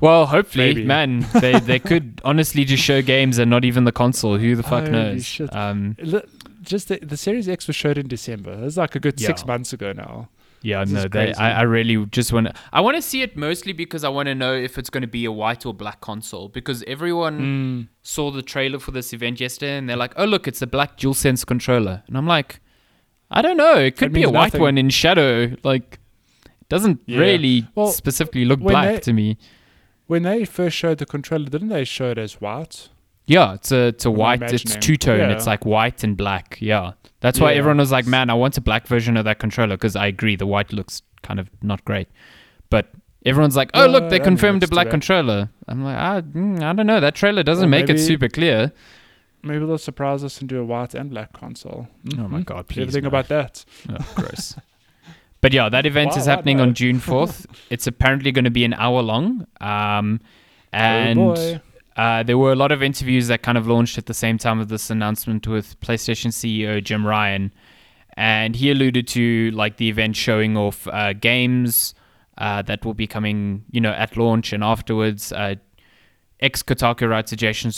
Well, hopefully, man, they could honestly just show games and not even the console. Who the fuck knows? Shit. Just the Series X was showed in December. It was like a good 6 months ago now. Yeah, no, I really just want to... I want to see it mostly because I want to know if it's going to be a white or black console. Because everyone saw the trailer for this event yesterday and they're like, oh, look, it's a black DualSense controller. And I'm like, I don't know. It could be a white one in shadow. Like, it doesn't really specifically look black to me. When they first showed the controller, didn't they show it as white? Yeah, it's a white, it's two-tone. Yeah. It's like white and black. Yeah. That's why everyone was like, man, I want a black version of that controller, because I agree, the white looks kind of not great. But everyone's like, oh, look, they confirmed a black controller. I'm like, I don't know. That trailer doesn't make it super clear. Maybe they'll surprise us and do a white and black console. Mm-hmm. Oh, my God, please. Everything about that. Oh, gross. But yeah, that event is happening on June 4th. It's apparently going to be an hour long. There were a lot of interviews that kind of launched at the same time of this announcement with PlayStation CEO Jim Ryan. And he alluded to like the event showing off games that will be coming, you know, at launch and afterwards. Ex-Kotaku writer Jason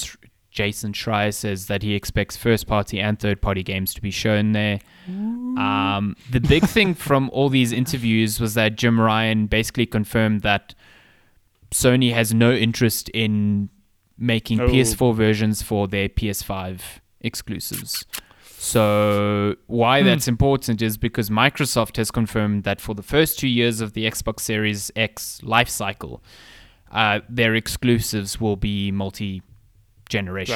Schreier says that he expects first-party and third-party games to be shown there. The big thing from all these interviews was that Jim Ryan basically confirmed that Sony has no interest in making PS4 versions for their PS5 exclusives. So why that's important is because Microsoft has confirmed that for the first 2 years of the Xbox Series X life cycle, their exclusives will be multi-generational.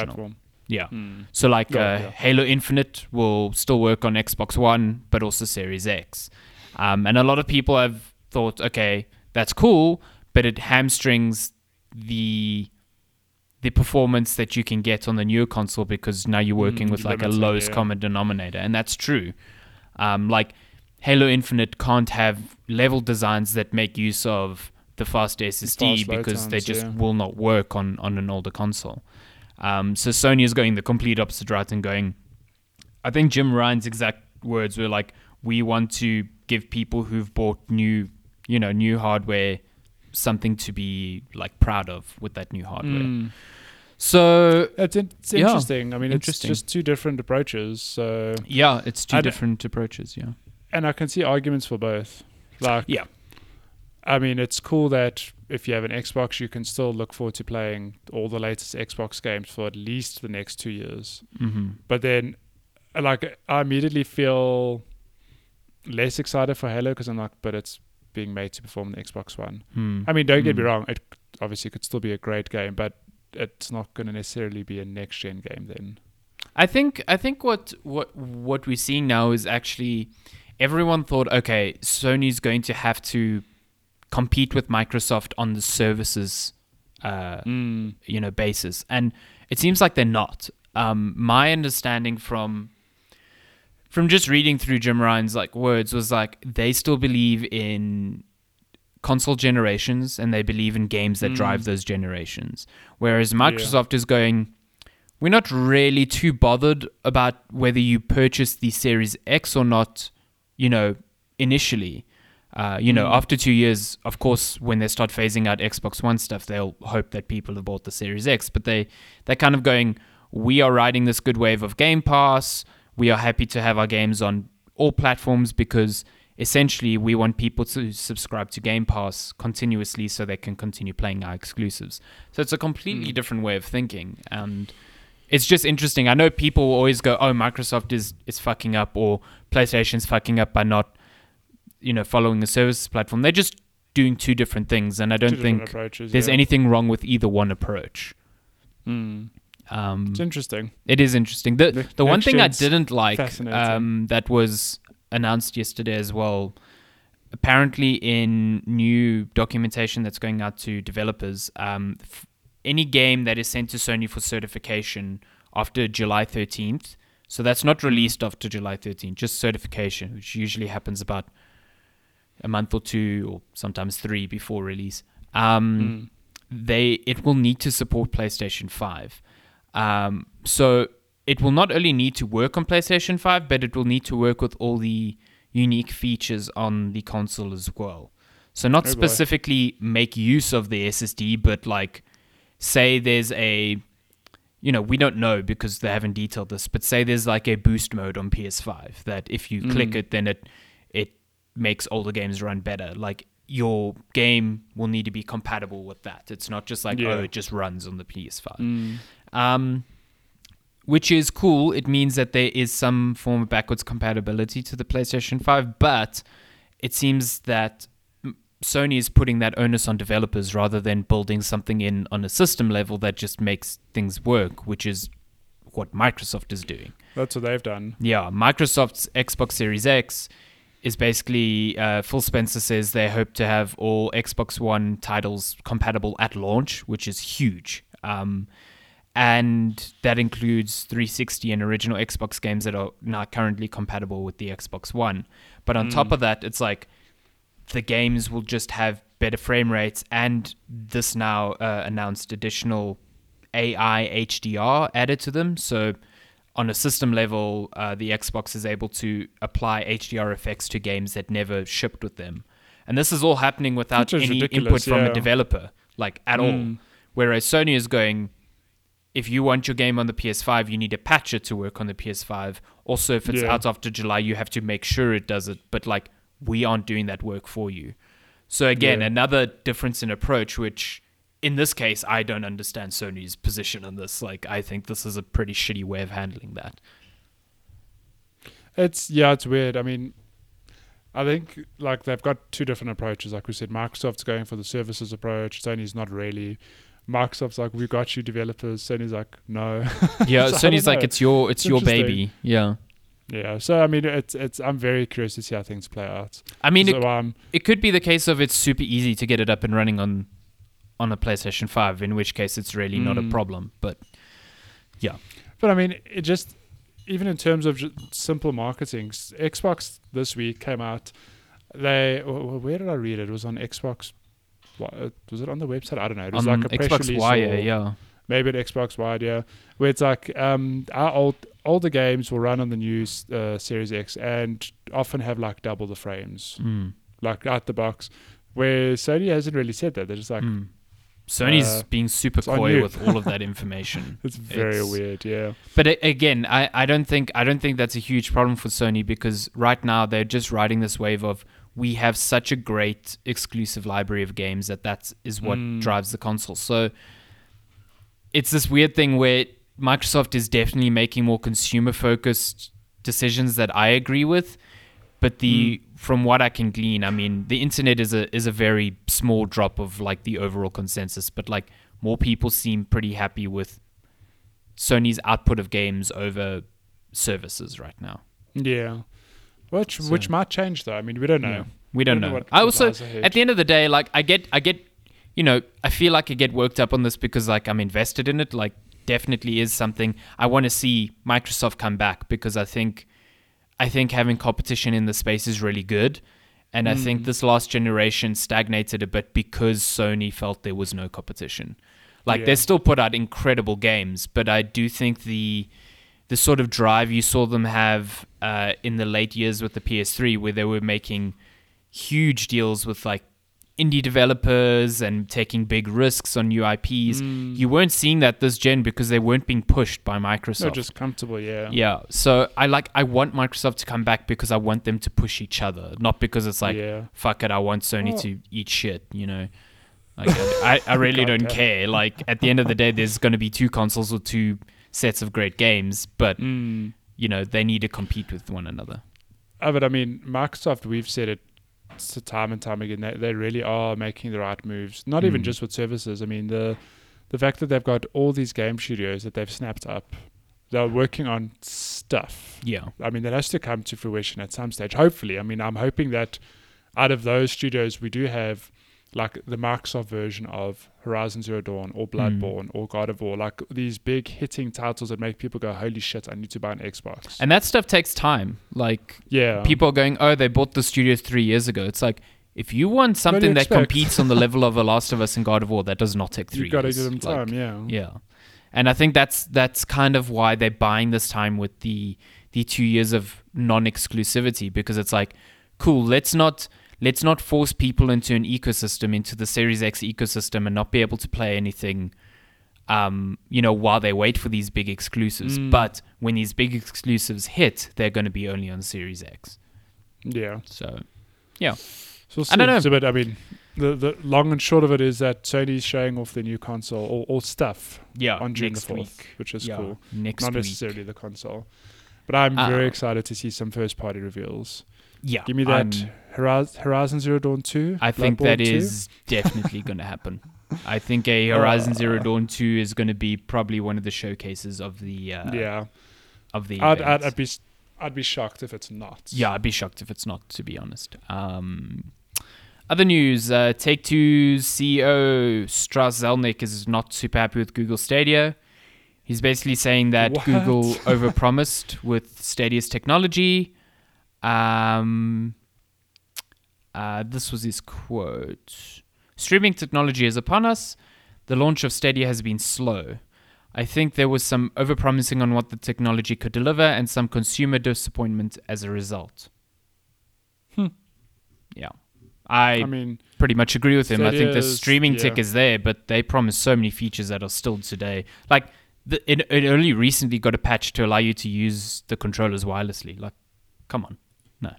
Platform. Yeah. So like Halo Infinite will still work on Xbox One, but also Series X. And a lot of people have thought, okay, that's cool, but it hamstrings the performance that you can get on the newer console, because now you're working with like a lowest common denominator. And that's true. Like Halo Infinite can't have level designs that make use of the fast SSD because they just will not work on an older console. So Sony is going the complete opposite route and going, I think Jim Ryan's exact words were like, we want to give people who've bought new hardware something to be like proud of with that new hardware. So it's interesting. I mean, it's just two different approaches. So yeah, it's two different approaches. Yeah, and I can see arguments for both. Like, yeah, I mean, it's cool that if you have an Xbox, you can still look forward to playing all the latest Xbox games for at least the next 2 years. Mm-hmm. But then, like, I immediately feel less excited for Halo because I'm like, but it's being made to perform the Xbox One. I mean, don't get me wrong, it obviously could still be a great game, but it's not going to necessarily be a next-gen game then. I think what we're seeing now is actually everyone thought, okay, Sony's going to have to compete with Microsoft on the services basis. And it seems like they're not. My understanding from just reading through Jim Ryan's like words was like they still believe in console generations and they believe in games that drive those generations. Whereas Microsoft is going, we're not really too bothered about whether you purchase the Series X or not, initially. After 2 years, of course, when they start phasing out Xbox One stuff, they'll hope that people have bought the Series X. But they're kind of going, we are riding this good wave of Game Pass. We are happy to have our games on all platforms because essentially we want people to subscribe to Game Pass continuously so they can continue playing our exclusives. So it's a completely different way of thinking. And it's just interesting. I know people will always go, oh, Microsoft is fucking up, or PlayStation's fucking up by not following the services platform. They're just doing two different things. And I don't think there's anything wrong with either one approach. It's interesting. It is interesting. The one thing I didn't like that was announced yesterday as well, apparently in new documentation that's going out to developers, any game that is sent to Sony for certification after July 13th, so that's not released after July 13th, just certification, which usually happens about a month or two or sometimes three before release, it will need to support PlayStation 5. So it will not only need to work on PlayStation 5, but it will need to work with all the unique features on the console as well. So not specifically make use of the SSD, but like say there's a, we don't know because they haven't detailed this, but say there's like a boost mode on PS5 that if you click it, then it makes older games run better. Like your game will need to be compatible with that. It's not just like, it just runs on the PS5. Which is cool. It means that there is some form of backwards compatibility to the PlayStation 5, but it seems that Sony is putting that onus on developers rather than building something in on a system level that just makes things work, which is what Microsoft is doing. That's what they've done. Yeah, Microsoft's Xbox Series X is basically, Phil Spencer says they hope to have all Xbox One titles compatible at launch, which is huge. And that includes 360 and original Xbox games that are not currently compatible with the Xbox One. But on top of that, it's like the games will just have better frame rates, and this now announced additional AI HDR added to them. So on a system level, the Xbox is able to apply HDR effects to games that never shipped with them. And this is all happening without any input from a developer, like at all. Whereas Sony is going, if you want your game on the PS5, you need a patcher to work on the PS5. Also, if it's out after July, you have to make sure it does it. But like, we aren't doing that work for you. So again, another difference in approach, which in this case, I don't understand Sony's position on this. Like, I think this is a pretty shitty way of handling that. It's weird. I mean, I think like they've got two different approaches. Like we said, Microsoft's going for the services approach. Sony's not really. Microsoft's like, we got you developers. Sony's like, no. Yeah, so Sony's like, it's your baby. Yeah. Yeah, so I mean, I'm very curious to see how things play out. I mean, it could be the case of it's super easy to get it up and running on a PlayStation 5, in which case it's really not a problem. But yeah, but I mean, it just, even in terms of just simple marketing, Xbox this week came out. Where did I read it? It was on Xbox. Was it on the website? I don't know. It was like a press Xbox release Wire, yeah. Maybe an Xbox Wide, yeah, where it's like our older games will run on the new Series X and often have like double the frames, like out the box, where Sony hasn't really said that. They're just like... Sony's being super coy with all of that information. It's very weird, yeah. But again, I don't think that's a huge problem for Sony, because right now they're just riding this wave of, we have such a great exclusive library of games that is what drives the console. So... it's this weird thing where Microsoft is definitely making more consumer-focused decisions that I agree with, but from what I can glean, I mean, the internet is a very small drop of like the overall consensus, but like more people seem pretty happy with Sony's output of games over services right now. Yeah, which might change though. I mean, we don't know. Yeah, we don't know. I also, at the end of the day, like I get. You know, I feel like I get worked up on this because, like, I'm invested in it. Like, definitely is something I want to see Microsoft come back, because I think having competition in the space is really good. And I think this last generation stagnated a bit because Sony felt there was no competition. Like, they still put out incredible games, but I do think the sort of drive you saw them have in the late years with the PS3, where they were making huge deals with, like, indie developers and taking big risks on new IPs. You weren't seeing that this gen because they weren't being pushed by Microsoft. No, just comfortable, yeah. Yeah, so I want Microsoft to come back because I want them to push each other, not because it's like, fuck it, I want Sony to eat shit, you know. Like, I really don't care. Like, at the end of the day, there's going to be two consoles with two sets of great games, but, you know, they need to compete with one another. Oh, but I mean, Microsoft, we've said it, time and time again, they really are making the right moves, not even just with services. I mean, the fact that they've got all these game studios that they've snapped up, they're working on stuff. Yeah, I mean, that has to come to fruition at some stage, hopefully. I mean, I'm hoping that out of those studios we do have like the Microsoft version of Horizon Zero Dawn or Bloodborne or God of War, like these big hitting titles that make people go, holy shit, I need to buy an Xbox. And that stuff takes time. Like, people are going, oh, they bought the studio 3 years ago. It's like, if you want something that competes on the level of The Last of Us and God of War, that does not take 3 years. You've got to give them time, Yeah. And I think that's kind of why they're buying this time with the 2 years of non-exclusivity, because it's like, cool, let's not force people into an ecosystem, into the Series X ecosystem, and not be able to play anything, you know, while they wait for these big exclusives. But when these big exclusives hit, they're going to be only on Series X. Yeah. So, yeah. So I don't know. But I mean, the long and short of it is that Sony's showing off the new console or stuff on June the 4th, which is cool. Not necessarily the console. But I'm very excited to see some first-party reveals. Yeah. Give me that Horizon Zero Dawn 2. I think Bloodborne that is definitely going to happen. I think a Horizon Zero Dawn 2 is going to be probably one of the showcases of the I'd be shocked if it's not. Yeah, I'd be shocked if it's not, to be honest. Other news, Take-Two's CEO, Strauss Zelnick, is not super happy with Google Stadia. He's basically saying that Google overpromised with Stadia's technology. This was his quote. Streaming technology is upon us. The launch of Stadia has been slow. I think there was some overpromising on what the technology could deliver and some consumer disappointment as a result. Yeah. I mean, pretty much agree with him. I think the streaming tech is there, but they promise so many features that are still today. Like, it only recently got a patch to allow you to use the controllers wirelessly. Like, come on. No.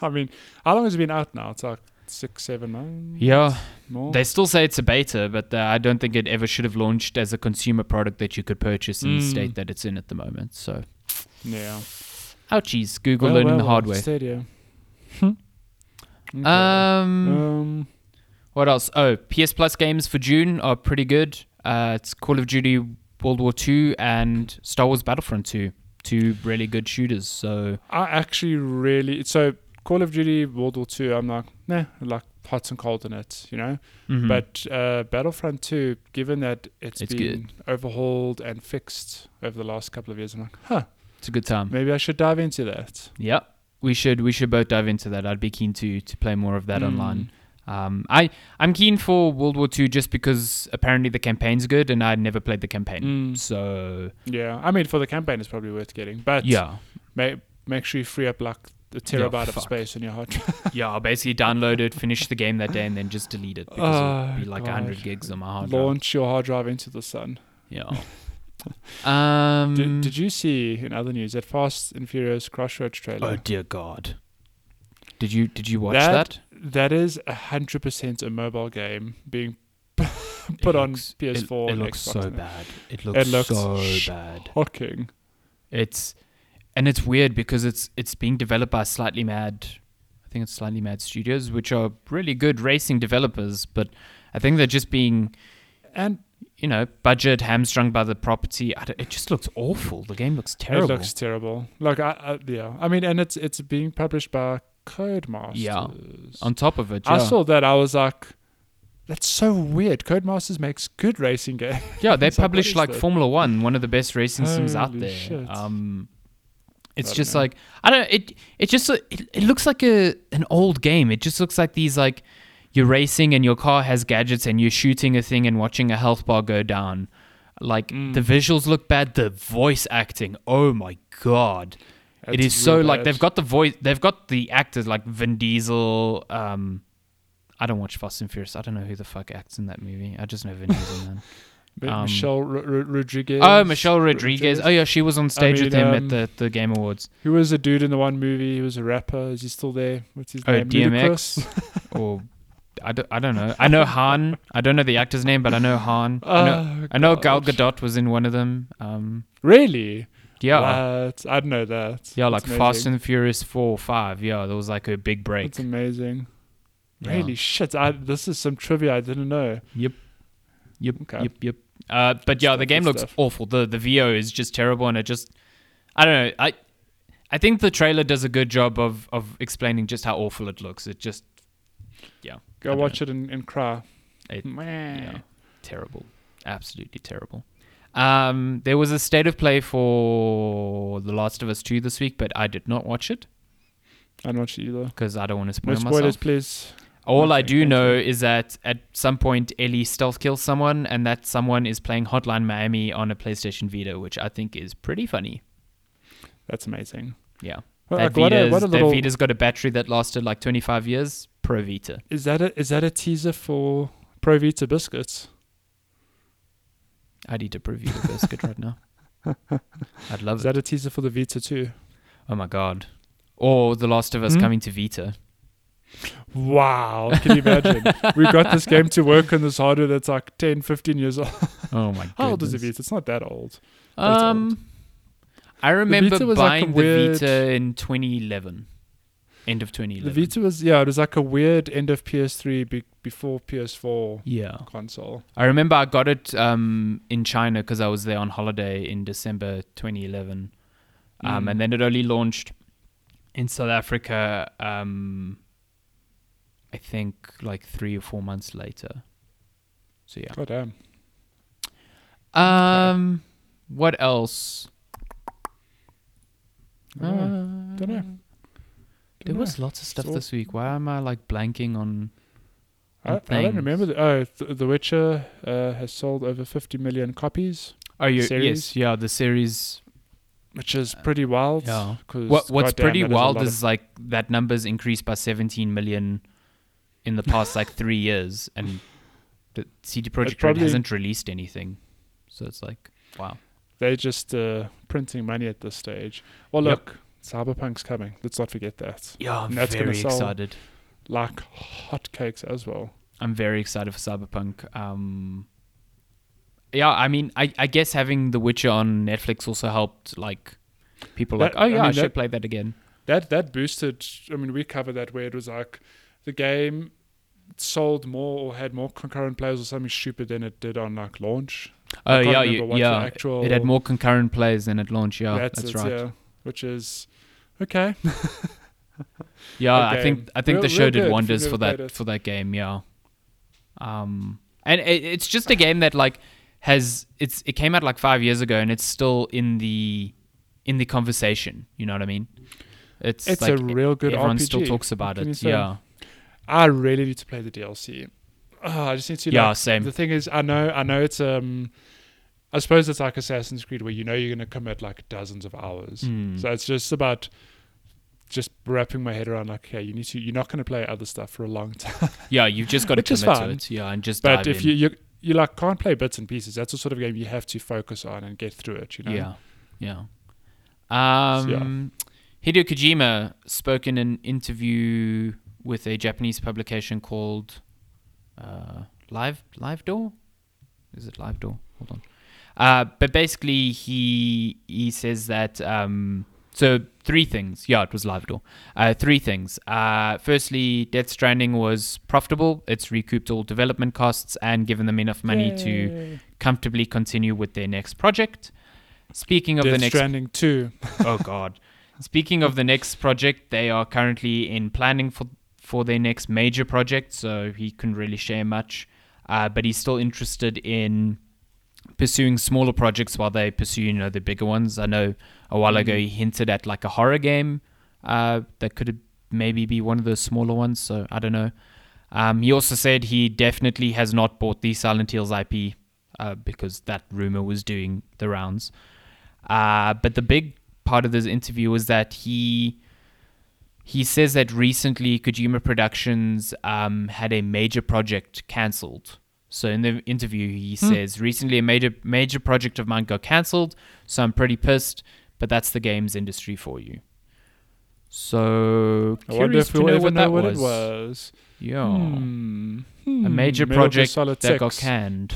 I mean, how long has it been out now? It's like 6-7 months. Yeah, more. They still say it's a beta, but I don't think it ever should have launched as a consumer product that you could purchase in the state that it's in at the moment. So, yeah. Ouchies, Google learning the hard way. Stadia. Okay. What else? Oh, PS Plus games for June are pretty good. It's Call of Duty World War II and Star Wars Battlefront 2. Two really good shooters. So Call of Duty World War II, I'm like, nah, I like hot and cold in it, you know. Mm-hmm. But Battlefront 2, given that it's been good, overhauled and fixed over the last couple of years, I'm like, it's a good time. Maybe I should dive into that. Yeah, we should both dive into that. I'd be keen to play more of that online. I'm keen for World War II just because apparently the campaign's good, and I'd never played the campaign. So yeah, I mean, for the campaign, it's probably worth getting. But yeah, make sure you free up like a terabyte of space on your hard drive. Yeah, I'll basically download it, finish the game that day, and then just delete it because it'll be like 100 gigs on my hard drive. Launch your hard drive into the sun. Yeah. Did you see in other news that Fast and Furious Crossroads trailer? Oh dear God. Did you watch that? That is 100% a mobile game being put on PS4 and Xbox. It looks so bad. It looks so bad. Shocking. It's weird because it's being developed by Slightly Mad Studios, which are really good racing developers, but I think they're just being budget hamstrung by the property. It just looks awful. The game looks terrible. It looks terrible. Like I mean, and it's being published by Codemasters. Yeah. On top of it, I saw that. I was like, that's so weird. Codemasters makes good racing games. Yeah, they publish like Formula One of the best racing sims out there. Shit. It's just like, I don't know, it looks like an old game. It just looks like these, like, you're racing and your car has gadgets and you're shooting a thing and watching a health bar go down. Like, the visuals look bad, the voice acting, oh my God. That's it is so bad. Like, they've got the voice, they've got the actors like Vin Diesel. I don't watch Fast and Furious. I don't know who the fuck acts in that movie. I just know Vin Diesel, man. Michelle Rodriguez. Oh, Michelle Rodriguez. Oh, yeah, she was on stage with him at the Game Awards. Who was the dude in the one movie? He was a rapper. Is he still there? What's his name? DMX? Or I don't know. I know Han. I don't know the actor's name, but I know Han. I know Gal Gadot was in one of them. Really? Yeah. What? I don't know that. Yeah, like Fast and Furious 4 or 5. Yeah, that was like her big break. It's amazing. Yeah. Really shit. This is some trivia I didn't know. Yep. Okay. Yep. But yeah, the game looks awful. The VO is just terrible, and it just, I don't know. I think the trailer does a good job of explaining just how awful it looks. It just, yeah. Go watch it and cry. Yeah, terrible, absolutely terrible. There was a state of play for The Last of Us 2 this week, but I did not watch it. I didn't watch it either because I don't want to spoil myself. No spoilers, please. All I do know is that at some point Ellie stealth kills someone, and that someone is playing Hotline Miami on a PlayStation Vita, which I think is pretty funny. That's amazing. Yeah. Well, that Vita's got a battery that lasted like 25 years. Pro Vita. Is that a teaser for Pro Vita biscuits? I'd eat a Pro Vita biscuit right now. I'd love it. Is that a teaser for the Vita too? Oh my God. Or The Last of Us coming to Vita. Wow, can you imagine? We've got this game to work on, this hardware that's like 10-15 years old. Oh my God. How old is it? It's not that old. I remember buying the Vita in 2011. End of 2011. The Vita was, yeah, it was like a weird end of PS3 before PS4 console. I remember I got it in China because I was there on holiday in December 2011. And then it only launched in South Africa, I think like 3 or 4 months later. So, yeah. Oh, damn. What else? Don't know. There was lots of stuff this week. Why am I like blanking on things? I don't remember. The Witcher has sold over 50 million copies. Oh, yes. Yeah, the series. Which is pretty wild. Yeah. What's pretty wild is like that number's increased by 17 million in the past like 3 years. And the CD Projekt Red hasn't released anything. So it's like, wow. They're just printing money at this stage. Well, look. Yep. Cyberpunk's coming. Let's not forget that. Yeah, I'm very excited. Like hotcakes as well. I'm very excited for Cyberpunk. Yeah, I mean, I guess having The Witcher on Netflix also helped. Like people that, like, I should play that again. That boosted. I mean, we covered that where it was like the game sold more or had more concurrent players or something stupid than it did on like launch. Oh yeah, it had more concurrent players than at launch. Yeah, that's right. Yeah. Which is okay. Yeah, okay. I think the show did wonders for that game. Yeah, and it's just a game that like it came out like 5 years ago and it's still in the conversation. You know what I mean? It's like a real good everyone RPG. Still talks about it. Yeah, I really need to play the DLC. Oh, I just need to. Yeah, like, same. The thing is, I know it's I suppose it's like Assassin's Creed where you know you're going to commit like dozens of hours. Mm. So it's just about just wrapping my head around like, okay, you're not going to play other stuff for a long time. Yeah, you've just got to commit to it. Yeah, and just dive in. But if you like can't play bits and pieces, that's the sort of game you have to focus on and get through it, you know? Yeah, yeah. Hideo Kojima spoke in an interview with a Japanese publication called Live Door? Is it Live Door? Hold on. But basically, he says that... so, three things. Yeah, it was Live Door. Three things. Firstly, Death Stranding was profitable. It's recouped all development costs and given them enough money to comfortably continue with their next project. Speaking of the next... Death Stranding 2. Oh, God. Speaking of the next project, they are currently in planning for their next major project, so he couldn't really share much. But he's still interested in... pursuing smaller projects while they pursue, you know, the bigger ones. I know a while ago he hinted at like a horror game that could maybe be one of those smaller ones. So I don't know. He also said he definitely has not bought the Silent Hills IP because that rumor was doing the rounds. But the big part of this interview was that he says that recently Kojima Productions had a major project cancelled. So in the interview, he says, recently a major project of mine got cancelled, so I'm pretty pissed, but that's the games industry for you. So, I wonder if we'll ever know what it was. Yeah. A major project that got canned.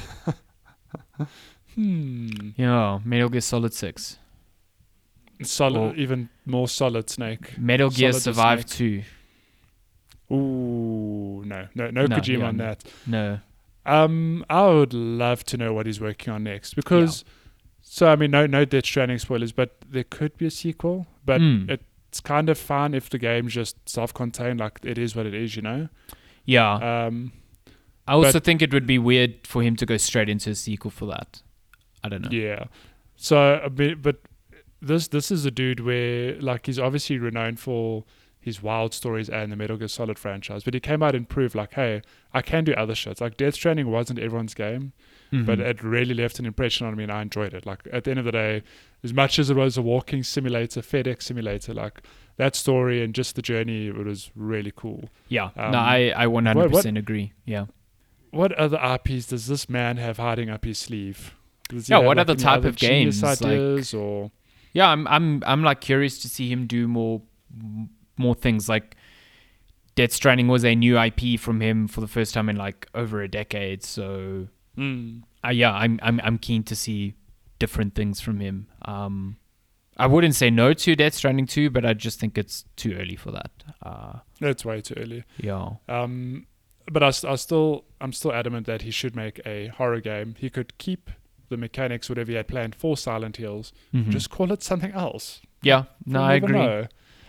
Yeah, Metal Gear Solid 6. Even more solid Snake. Metal Gear Survive 2. Ooh, no Kojima on that. No. I would love to know what he's working on next because, so I mean, no Death Stranding spoilers, but there could be a sequel. But it's kind of fun if the game's just self-contained, like it is what it is, you know. Yeah. I also think it would be weird for him to go straight into a sequel for that. I don't know. Yeah. So, I mean, but this is a dude where like he's obviously renowned for his wild stories and the Metal Gear Solid franchise, but he came out and proved like, hey, I can do other shit. Like Death Stranding wasn't everyone's game, but it really left an impression on me and I enjoyed it. Like at the end of the day, as much as it was a walking simulator, FedEx simulator, like that story and just the journey, it was really cool. Yeah, no, I 100% agree. Yeah. What other IPs does this man have hiding up his sleeve? Yeah, what other type of games? Ideas like, or? Yeah, I'm like curious to see him do more things like Death Stranding was a new IP from him for the first time in like over a decade. So yeah, I'm keen to see different things from him. I wouldn't say no to Death Stranding 2, but I just think it's too early for that. It's way too early. Yeah. But I'm still adamant that he should make a horror game. He could keep the mechanics, whatever he had planned for Silent Hills, just call it something else. Yeah, no, I agree. Know.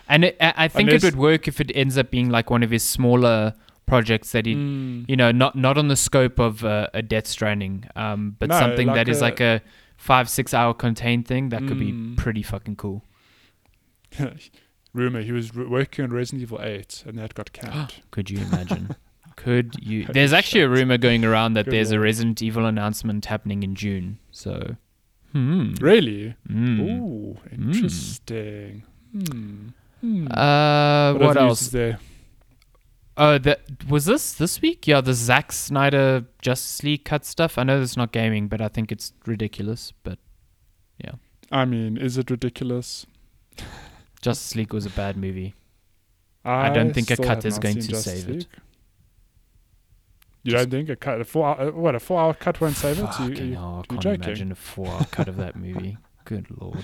And I think it would work if it ends up being like one of his smaller projects that he, not on the scope of a Death Stranding, but no, something like that is like a 5-6 hour contained thing that could be pretty fucking cool. Rumor he was working on Resident Evil 8 and that got cancelled. Could you imagine? Could you? There's actually a rumor going around that there's a Resident Evil announcement happening in June. So, really? Ooh, interesting. What else? There? Was this week? Yeah, the Zack Snyder Justice League cut stuff. I know it's not gaming, but I think it's ridiculous. But yeah, I mean, is it ridiculous? Justice League was a bad movie. I don't think a cut is going to save it. You don't think a cut, a 4 hour cut won't save it? I can't imagine a 4 hour cut of that movie. Good Lord.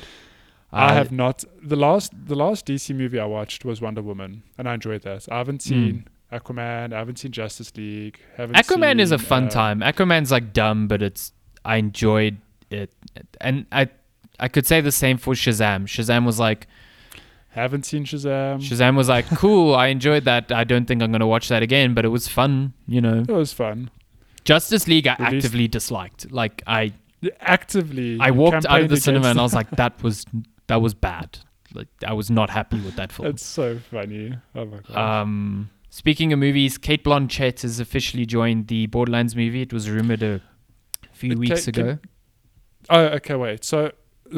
I have not. The last DC movie I watched was Wonder Woman, and I enjoyed that. I haven't seen Aquaman. I haven't seen Justice League. Aquaman is a fun time. Aquaman's like dumb, but I enjoyed it. And I could say the same for Shazam. Shazam was like, haven't seen Shazam. Shazam was like, cool, I enjoyed that. I don't think I'm going to watch that again, but it was fun, you know. It was fun. Justice League, I actively disliked. Like, I walked out of the cinema and I was like, that was bad. Like, I was not happy with that film. It's so funny. Oh my God. Speaking of movies, Cate Blanchett has officially joined the Borderlands movie. It was rumored a few weeks ago. So,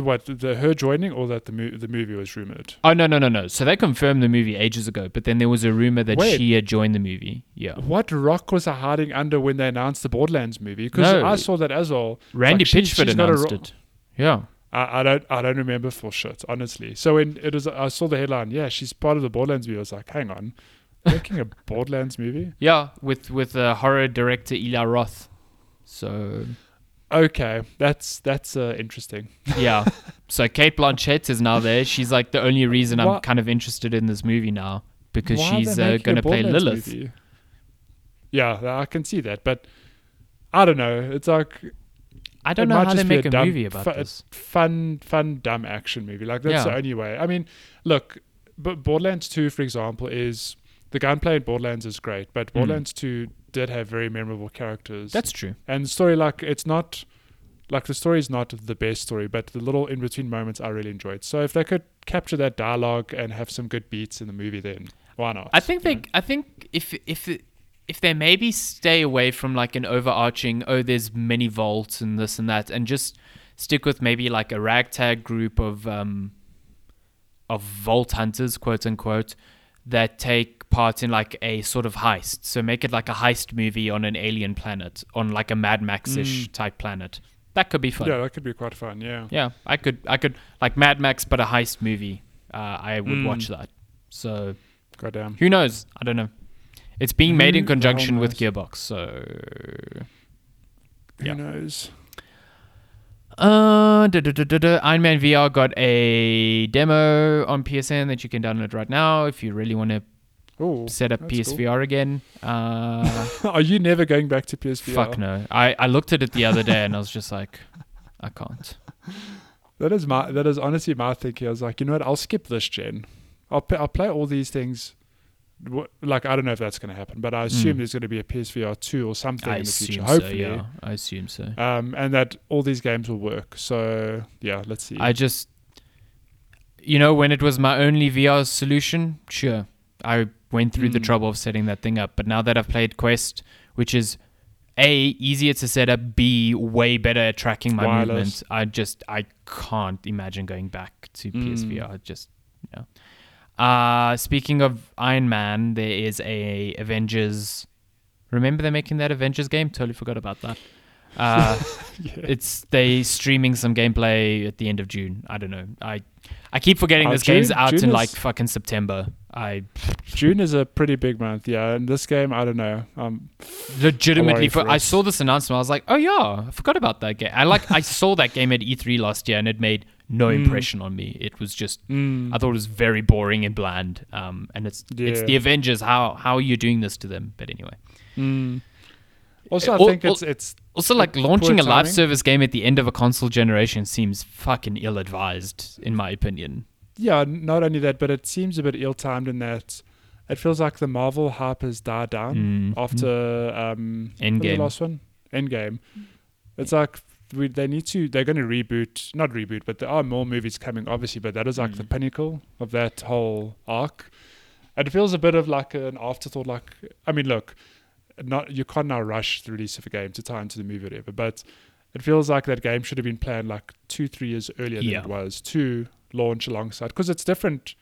what, her joining, or that the movie was rumored? Oh, no. So they confirmed the movie ages ago, but then there was a rumor that she had joined the movie. Yeah. What rock was I hiding under when they announced the Borderlands movie? Because I saw that as well. Randy Pitchford announced it. Yeah. I don't remember for shit, honestly. So when it was, I saw the headline, yeah, she's part of the Borderlands movie. I was like, hang on, making a Borderlands movie? Yeah, with horror director Eli Roth. So... okay, that's interesting. Yeah. So Cate Blanchett is now there. She's like the only reason I'm kind of interested in this movie now, because she's going to play Lilith. Movie? Yeah, I can see that, but I don't know. It's like, I don't know how they make a movie about this. Fun, dumb action movie. Like, that's the only way. I mean, look, but Borderlands 2, for example, is the gunplay in Borderlands is great, but Borderlands 2 did have very memorable characters. That's true. And the story, like, it's not... like, the story is not the best story, but the little in-between moments I really enjoyed. So if they could capture that dialogue and have some good beats in the movie, then why not? I think if they maybe stay away from, like, an overarching, there's many vaults and this and that, and just stick with maybe, like, a ragtag group of vault hunters, quote-unquote, that take part in like a sort of heist. So make it like a heist movie on an alien planet, on like a Mad Max-ish type planet. That could be fun. Yeah, that could be quite fun. Yeah. Yeah, I could like Mad Max but a heist movie. I would watch that. So, goddamn. Who knows? I don't know. It's being made in conjunction with Gearbox, so who knows? Iron Man VR got a demo on PSN that you can download right now if you really want to set up PSVR again. Are you never going back to PSVR? Fuck no. I looked at it the other day and I was just like, I can't. That is honestly my thinking. I was like, you know what? I'll skip this gen. I'll play all these things. Like, I don't know if that's going to happen, but I assume there's going to be a PSVR 2 or something in the future, hopefully. Yeah. I assume so. And that all these games will work. So, yeah, let's see. I just, when it was my only VR solution, sure, I went through the trouble of setting that thing up. But now that I've played Quest, which is A, easier to set up, B, way better at tracking my movements, I can't imagine going back to PSVR. Just, speaking of Iron Man, there is a Avengers. Remember they're making that Avengers game? Totally forgot about that. It's they streaming some gameplay at the end of June. I don't know. I keep forgetting this game's out in like fucking September. June is a pretty big month, yeah. And this game, I don't know. Legitimately, I saw this announcement. I was like, oh yeah, I forgot about that game. I saw that game at E3 last year, and it made no impression on me. It was just, I thought it was very boring and bland. And it's the Avengers. How are you doing this to them? But anyway. Also, I think it's also like launching a live service game at the end of a console generation seems fucking ill-advised, in my opinion. Yeah, not only that, but it seems a bit ill-timed in that it feels like the Marvel hype has died down after Endgame. The last one, Endgame. It's like they're going to reboot, not reboot, but there are more movies coming, obviously, but that is like the pinnacle of that whole arc. And it feels a bit of like an afterthought. Like, I mean, look, you can't now rush the release of a game to tie into the movie or whatever, but it feels like that game should have been planned like 2-3 years earlier than it was to launch alongside, because it's different.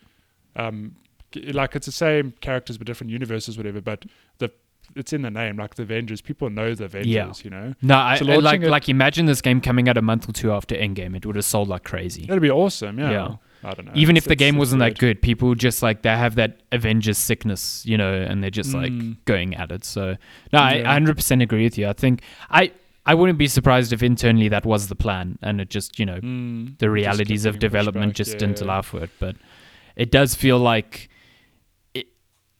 Like it's the same characters but different universes, whatever. But it's in the name, like the Avengers. People know the Avengers, you know. No, I imagine this game coming out a month or two after Endgame. It would have sold like crazy. It'd be awesome, yeah. I don't know. Even if the game wasn't that good, people just like they have that Avengers sickness, you know, and they're just like going at it. So no, I 100% agree with you. I think I wouldn't be surprised if internally that was the plan, and it just, you know, the realities of development just didn't allow for it. But it does feel like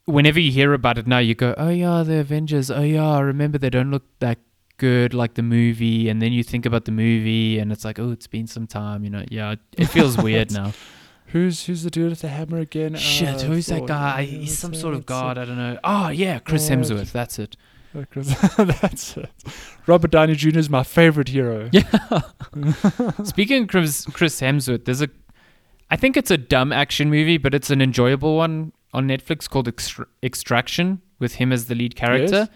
whenever you hear about it now, you go, oh yeah, the Avengers. Oh yeah, I remember they don't look that good like the movie, and then you think about the movie and it's like, oh, it's been some time, you know. Yeah, it feels weird now. Who's the dude with the hammer again? Shit, who's that guy? He's some sort of god, I don't know. Oh yeah, Chris Hemsworth, that's it. That's it. Robert Downey Jr. is my favorite hero. Yeah. Speaking of Chris Hemsworth, I think it's a dumb action movie, but it's an enjoyable one on Netflix called Extraction, with him as the lead character. Yes.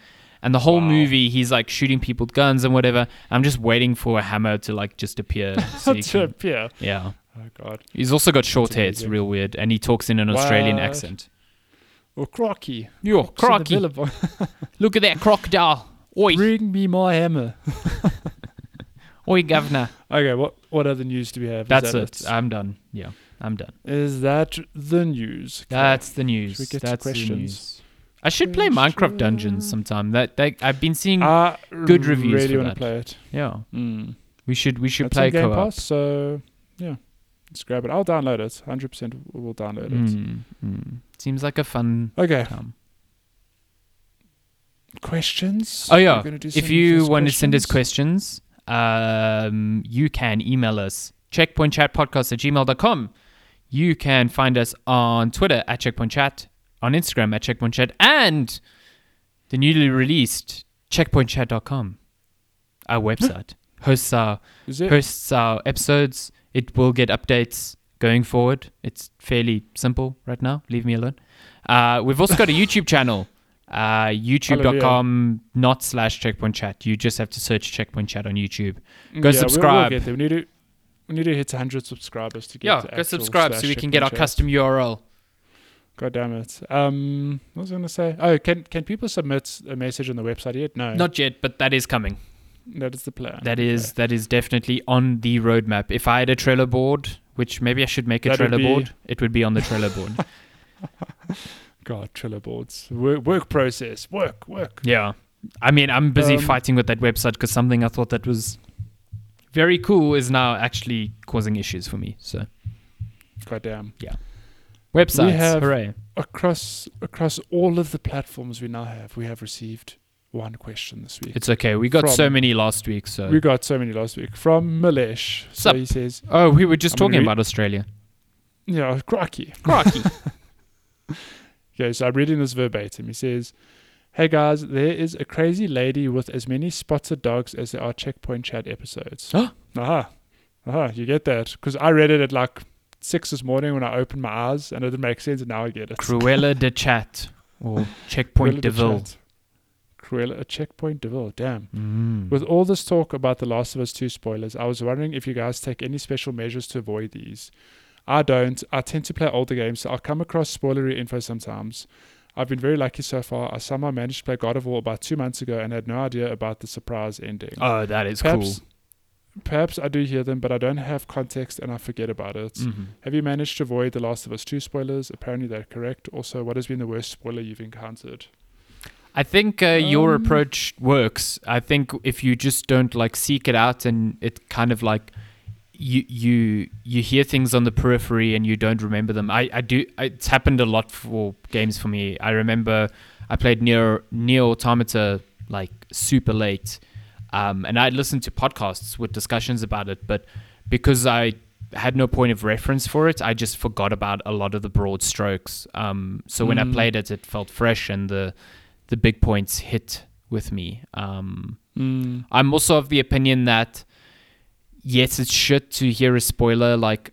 And the whole movie, he's like shooting people with guns and whatever. I'm just waiting for a hammer to like just appear. Appear. Yeah. Oh, God. He's also got short hair. It's real weird. And he talks in an Australian accent. Or crocky. Yo, crocky. Look at that crocodile. Oi. Bring me my hammer. Oi, governor. Okay, what other news do we have? That's it. I'm done. Yeah, I'm done. Is that the news? That's the news. We get questions. The news. I should play Minecraft Dungeons sometime. I've been seeing good reviews. I really want to play it. Yeah, we should play co-op. Game Pass, so yeah, let's grab it. I'll download it. 100% we'll download it. Seems like a fun. Okay. Questions? Oh yeah. If you want to send us questions, you can email us checkpointchatpodcast@gmail.com. You can find us on Twitter @checkpointchat. On Instagram @CheckpointChat, and the newly released CheckpointChat.com, our website, hosts our episodes. It will get updates going forward. It's fairly simple right now. Leave me alone. We've also got a YouTube channel, youtube.com /CheckpointChat. You just have to search Checkpoint Chat on YouTube. Go subscribe. We need to hit 100 subscribers to get. Yeah, go subscribe so we can get our custom URL. God damn it. What was I going to say? Oh, can people submit a message on the website yet? No. Not yet, but that is coming. That is the plan. That is definitely on the roadmap. If I had a Trello board, which maybe I should make a Trello board, it would be on the Trello board. God, Trello boards. Work process. Work. Yeah. I mean, I'm busy fighting with that website because something I thought that was very cool is now actually causing issues for me. So. God damn. Yeah. Websites, we have, hooray. Across all of the platforms we now have, we have received one question this week. It's okay. We got so many last week. From Malesh. So he says... Oh, we were just talking about Australia. Yeah, Crocky. Okay, so I'm reading this verbatim. He says, hey guys, there is a crazy lady with as many spotted dogs as there are Checkpoint Chat episodes. Huh? Aha, you get that. Because I read it at like... 6 this morning when I opened my eyes, and it didn't make sense, and now I get it. Cruella de Chat, or Checkpoint Deville. Checkpoint Deville, damn. With all this talk about The Last of Us 2 spoilers, I was wondering if you guys take any special measures to avoid these. I don't. I tend to play older games, so I'll come across spoilery info sometimes. I've been very lucky so far. I somehow managed to play God of War about 2 months ago and had no idea about the surprise ending. Oh, that is cool. Perhaps I do hear them, but I don't have context and I forget about it. Have you managed to avoid The Last of Us 2 spoilers? Apparently they're correct. Also, what has been the worst spoiler you've encountered? I think your approach works. I think if you just don't like seek it out, and it kind of like you hear things on the periphery and you don't remember them. I do. It's happened a lot for games for me. I remember I played Nier Automata like super late, and I listened to podcasts with discussions about it, but because I had no point of reference for it, I just forgot about a lot of the broad strokes. So when I played it, it felt fresh and the big points hit with me. I'm also of the opinion that yes, it's shit to hear a spoiler. Like,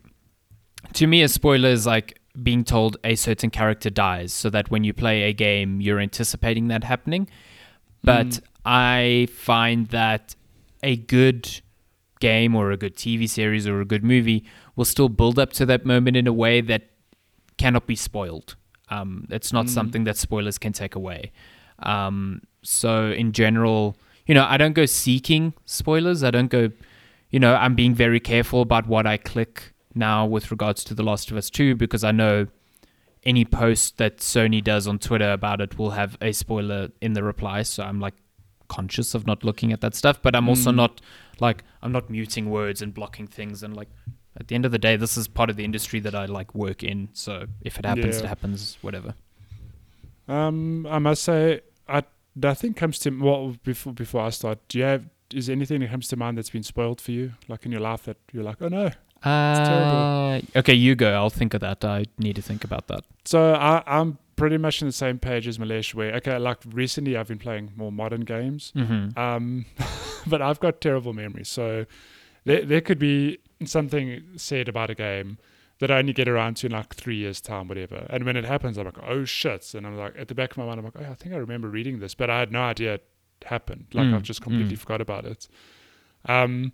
to me, a spoiler is like being told a certain character dies so that when you play a game, you're anticipating that happening. But I find that a good game or a good TV series or a good movie will still build up to that moment in a way that cannot be spoiled. It's not something that spoilers can take away. So in general, you know, I don't go seeking spoilers. I don't go... You know, I'm being very careful about what I click now with regards to The Last of Us 2, because I know any post that Sony does on Twitter about it will have a spoiler in the reply. So I'm like conscious of not looking at that stuff, but I'm also not like, I'm not muting words and blocking things. And like, at the end of the day, this is part of the industry that I like work in. So if it happens, it happens, whatever. I must say, nothing comes to, well, before I start, do you have, is there anything that comes to mind that's been spoiled for you, like in your life, that you're like, oh no, it's terrible? Okay, you go. I'll think of that. I need to think about that. So I'm pretty much on the same page as Malesh, where, okay, like recently I've been playing more modern games, but I've got terrible memories. So there could be something said about a game that I only get around to in like 3 years' time, whatever. And when it happens, I'm like, oh shit. And I'm like, at the back of my mind, I'm like, oh, I think I remember reading this, but I had no idea happened. Like I've just completely forgot about it. But I'm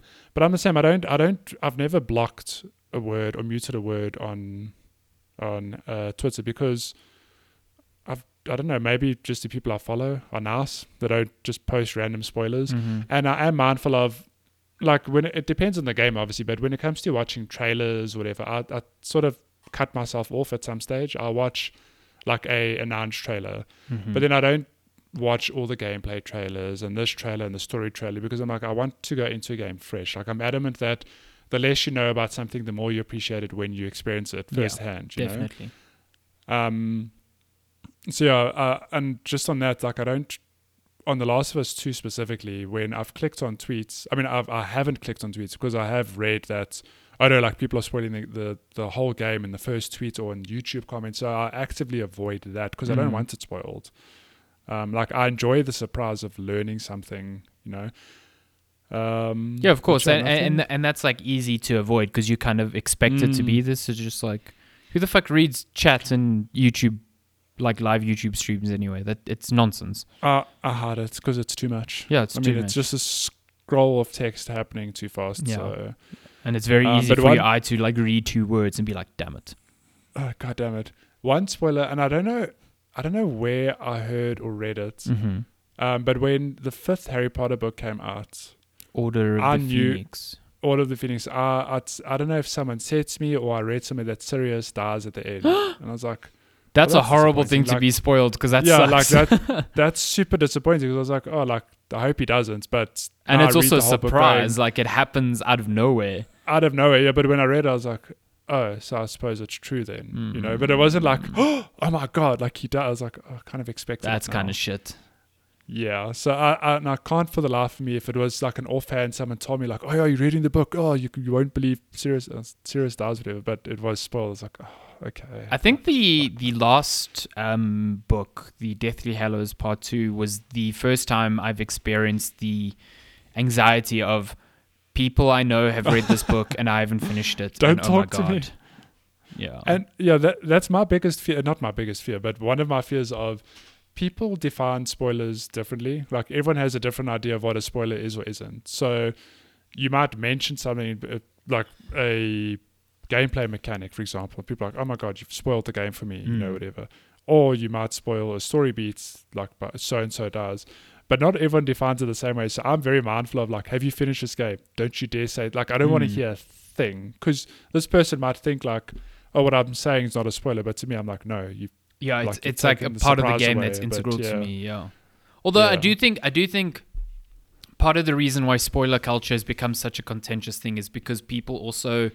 the same. I've never blocked a word or muted a word on Twitter, because I don't know, maybe just the people I follow are nice. They don't just post random spoilers. And I am mindful of, like, when it depends on the game, obviously, but when it comes to watching trailers or whatever, I sort of cut myself off at some stage. I'll watch like a announced trailer, but then I don't watch all the gameplay trailers and this trailer and the story trailer, because I'm like, I want to go into a game fresh. Like, I'm adamant that the less you know about something, the more you appreciate it when you experience it firsthand. Yeah, definitely. So yeah, and just on that, like, I don't, on The Last of Us 2 specifically, when I've clicked on tweets, I mean, I haven't clicked on tweets because I have read that, I know, like, people are spoiling the whole game in the first tweet or in YouTube comments. So I actively avoid that because I don't want it spoiled. Like, I enjoy the surprise of learning something, you know. Yeah, of course. And that's like easy to avoid because you kind of expect it to be this. It's just like, who the fuck reads chat and YouTube, like live YouTube streams anyway? That it's nonsense. I hate it because it's too much. Yeah, I mean, it's just a scroll of text happening too fast. Yeah. So. And it's very easy for your eye to like read two words and be like, damn it. Oh, God damn it. One spoiler, and I don't know where I heard or read it, but when the 5th Harry Potter book came out, Order of the Phoenix. I don't know if someone said to me or I read something that Sirius dies at the end, and I was like, that's a horrible thing to be spoiled, because that sucks. Like that's super disappointing. Because I was like, oh, like, I hope he doesn't, but and it's also a surprise, like it happens out of nowhere. Yeah, but when I read it, I was like, oh, so I suppose it's true then, you know. But it wasn't like, oh my God, like he died. I was like, oh, I kind of expected that's kind of shit. Yeah, so I can't for the life of me, if it was like an offhand, someone told me like, oh, are you reading the book? Oh, you won't believe Sirius dies, whatever. But it was spoiled. I was like, oh, okay. I think the last book, The Deathly Hallows Part 2, was the first time I've experienced the anxiety of, people I know have read this book and I haven't finished it. Don't talk to me. Yeah. And yeah, that's my biggest fear. Not my biggest fear, but one of my fears of, people define spoilers differently. Like, everyone has a different idea of what a spoiler is or isn't. So you might mention something like a gameplay mechanic, for example. People are like, oh my God, you've spoiled the game for me, you know, whatever. Or you might spoil a story beat, like so-and-so does. But not everyone defines it the same way. So I'm very mindful of, like, have you finished this game? Don't you dare say it. Like, I don't want to hear a thing. Because this person might think, like, oh, what I'm saying is not a spoiler. But to me, I'm like, no. It's like a part of the game away, that's integral to me. Yeah. Although I do think part of the reason why spoiler culture has become such a contentious thing is because people also,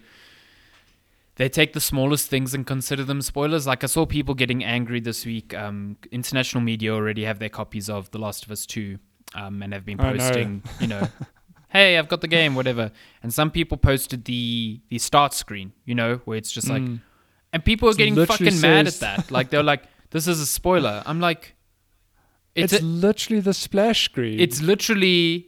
they take the smallest things and consider them spoilers. Like, I saw people getting angry this week. International media already have their copies of The Last of Us 2 and have been posting, you know, hey, I've got the game, whatever. And some people posted the start screen, you know, where it's just like, and people are getting fucking mad at that. Like, they're like, this is a spoiler. I'm like, it's literally the splash screen. It's literally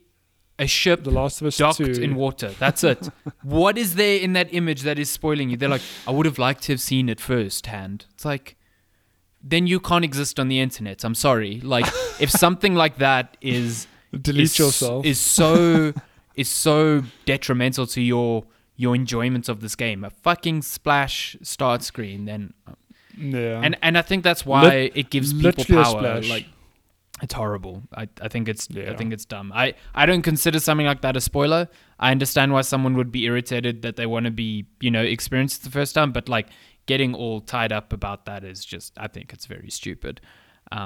a ship docked in water. That's it. What is there in that image that is spoiling you? They're like, I would have liked to have seen it firsthand. It's like, then you can't exist on the internet. I'm sorry. Like, if something like that is yourself is so is so detrimental to your enjoyment of this game, a fucking splash start screen, then and I think that's why it gives people power. Like, it's horrible. I think it's dumb. I don't consider something like that a spoiler. I understand why someone would be irritated that they want to be, you know, experienced the first time, but like getting all tied up about that is just, I think it's very stupid. I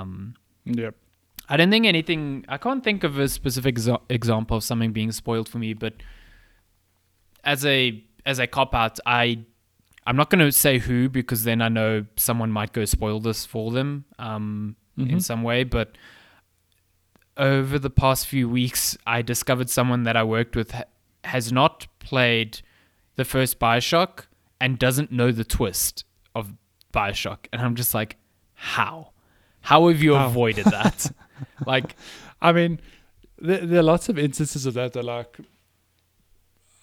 don't think anything, I can't think of a specific example of something being spoiled for me, but as a cop-out, I'm not going to say who, because then I know someone might go spoil this for them in some way, but over the past few weeks, I discovered someone that I worked with has not played the first Bioshock and doesn't know the twist of Bioshock. And I'm just like, how? How have you avoided that? Like, I mean, there are lots of instances of that. That, like,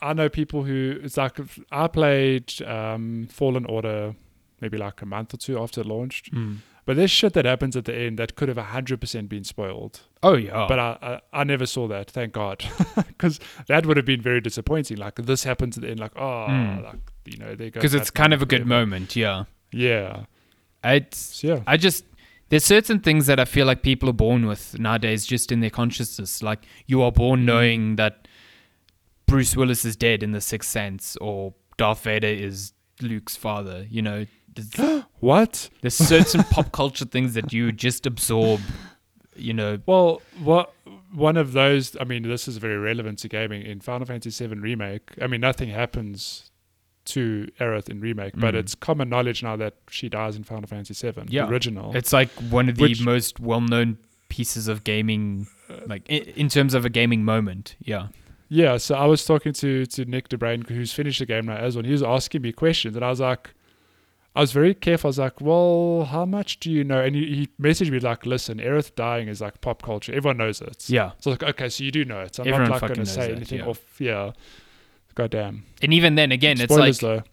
I know people who, it's like, I played Fallen Order maybe like a month or two after it launched. But there's shit that happens at the end that could have 100% been spoiled. Oh, yeah. But I never saw that, thank God. Because that would have been very disappointing. Like, this happens at the end, like, like, you know, there goes. Because it's kind of a good moment, Yeah. I just, there's certain things that I feel like people are born with nowadays, just in their consciousness. Like, you are born knowing that Bruce Willis is dead in The Sixth Sense, or Darth Vader is Luke's father, you know. What? There's certain pop culture things that you just absorb, you know. Well, what one of those, I mean, this is very relevant to gaming. In Final Fantasy VII Remake, I mean, nothing happens to Aerith in Remake, but it's common knowledge now that she dies in Final Fantasy VII, the original. It's like one of the most well-known pieces of gaming, like in terms of a gaming moment, Yeah, so I was talking to Nick DeBrain, who's finished the game now as well, and he was asking me questions, and I was very careful. I was like, well, how much do you know? And he messaged me like, listen, Aerith dying is like pop culture. Everyone knows it. Yeah. So I was like, okay, so you do know it. I'm Everyone not like going to say that, anything off. Yeah. Goddamn. And even then, again, spoilers, it's like, though.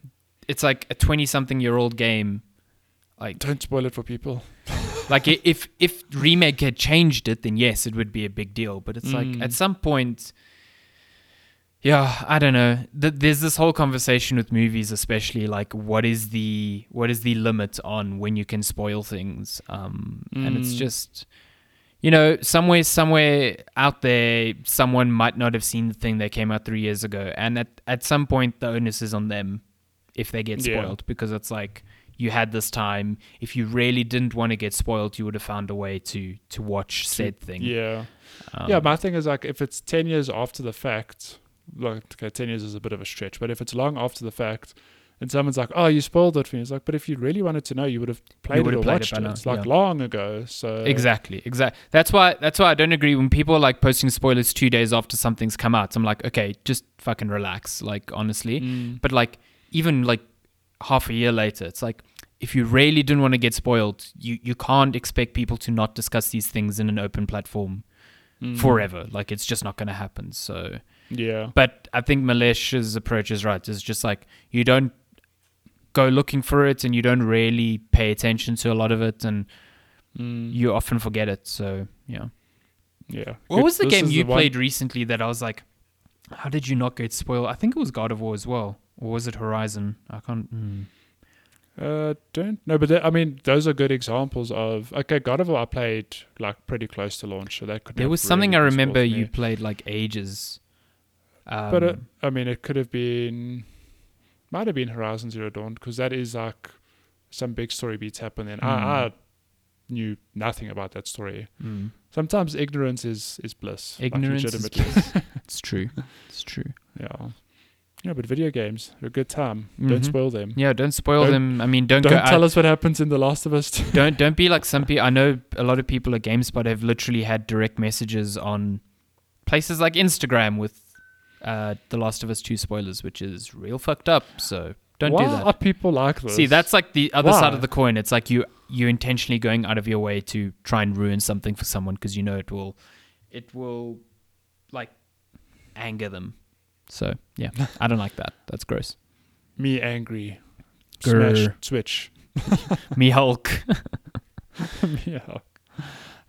It's like a 20-something-year-old game. Like, don't spoil it for people. Like, if Remake had changed it, then yes, it would be a big deal. But it's like, at some point, yeah, I don't know. There's this whole conversation with movies, especially, like, what is the limit on when you can spoil things? And it's just, you know, somewhere out there, someone might not have seen the thing that came out 3 years ago, and at some point, the onus is on them if they get spoiled, because it's like, you had this time. If you really didn't want to get spoiled, you would have found a way to watch said thing. Yeah, my thing is, like, if it's 10 years after the fact. Like, okay, 10 years is a bit of a stretch, but if it's long after the fact and someone's like, oh, you spoiled it for me, it's like, but if you really wanted to know, you would have played it or watched it. It's like long ago. So exactly. That's why I don't agree when people are like posting spoilers 2 days after something's come out. I'm like, okay, just fucking relax, like, honestly. But like, even like half a year later, it's like, if you really didn't want to get spoiled, you can't expect people to not discuss these things in an open platform forever. Like, it's just not going to happen. So yeah, but I think Malesh's approach is right. It's just like, you don't go looking for it, and you don't really pay attention to a lot of it, and you often forget it. So yeah. What was the game you played recently that I was like, how did you not get spoiled? I think it was God of War as well, or was it Horizon? I can't. Don't know, but I mean, those are good examples of, okay, God of War I played like pretty close to launch, so that could. There was something I remember you played like ages. But I mean, it could have been, might have been Horizon Zero Dawn, because that is like some big story beats happen. And I knew nothing about that story. Mm. Sometimes ignorance is bliss. Ignorance like is bliss. It's true. It's true. Yeah. Yeah, but video games are a good time. Mm-hmm. Don't spoil them. Yeah, don't spoil them. I mean, don't tell us what happens in The Last of Us 2. Don't be like some people. I know a lot of people at Gamespot have literally had direct messages on places like Instagram with The Last of Us 2 spoilers, which is real fucked up. So don't do that. Why are people like this? See, that's like the other side of the coin. It's like you're intentionally going out of your way to try and ruin something for someone because you know it will like anger them. So, yeah, I don't like that. That's gross. Me angry. Grr. Smash Switch. Me Hulk. Me Hulk.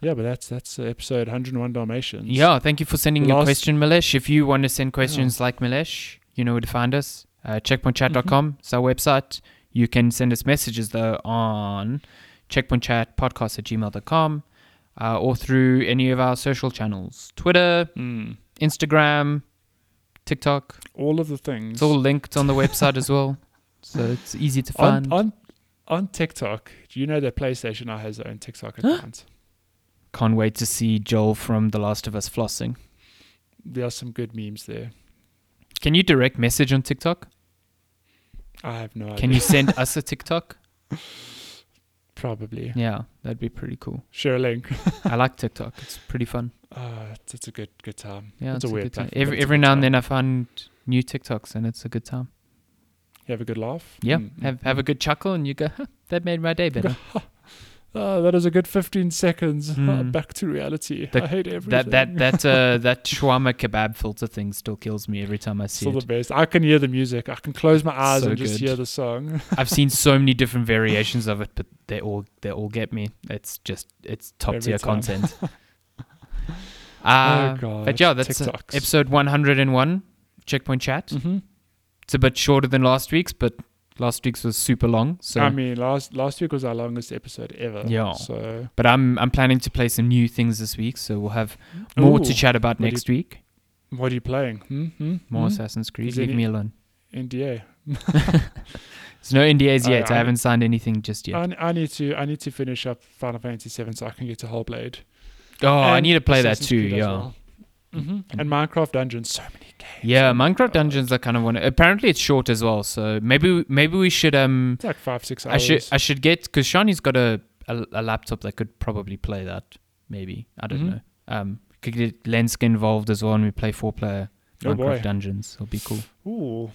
Yeah, but that's episode 101 Dalmatians. Yeah, thank you for sending your question, Milesh. If you want to send questions like Milesh, you know where to find us. Checkpointchat.com. Mm-hmm. It's our website. You can send us messages, though, on checkpointchatpodcast@gmail.com or through any of our social channels. Twitter, Instagram, TikTok, all of the things. It's all linked on the website as well, so it's easy to find. On TikTok, do you know that PlayStation now has their own TikTok account? Can't wait to see Joel from The Last of Us flossing. There are some good memes there. Can you direct message on TikTok? I have no idea. Can you send us a TikTok? Probably. Yeah, that'd be pretty cool. Share a link. I like TikTok. It's pretty fun. It's a good time. Yeah, it's a weird time. Every now and then I find new TikToks and it's a good time. You have a good laugh? Yeah. Mm-hmm. Have a good chuckle and you go, that made my day better. That is a good 15 seconds. Back to reality. I hate everything. That shawarma kebab filter thing still kills me every time I see it. Still the best. I can hear the music. I can close my eyes just hear the song. I've seen so many different variations of it, but they all get me. It's top tier content. But yeah, that's episode 101 Checkpoint Chat. Mm-hmm. It's a bit shorter than last week's, but last week's was super long. So I mean, last week was our longest episode ever. Yeah. So, but I'm planning to play some new things this week, so we'll have more to chat about next week. What are you playing? More Assassin's Creed. Leave me alone. NDA. There's no NDAs yet. I haven't signed anything just yet. I need to finish up Final Fantasy VII so I can get to Hellblade. Oh, and I need to play that too, yeah. Well. Mm-hmm. And Minecraft Dungeons, so many games. Yeah, Minecraft Dungeons, I kind of want to... Apparently, it's short as well, so maybe we should... It's like 5-6 hours. I should get... Because Shani's got a laptop that could probably play that, maybe. I don't know. Could get Lenska involved as well, and we play 4-player Minecraft Dungeons. It'll be cool. Ooh.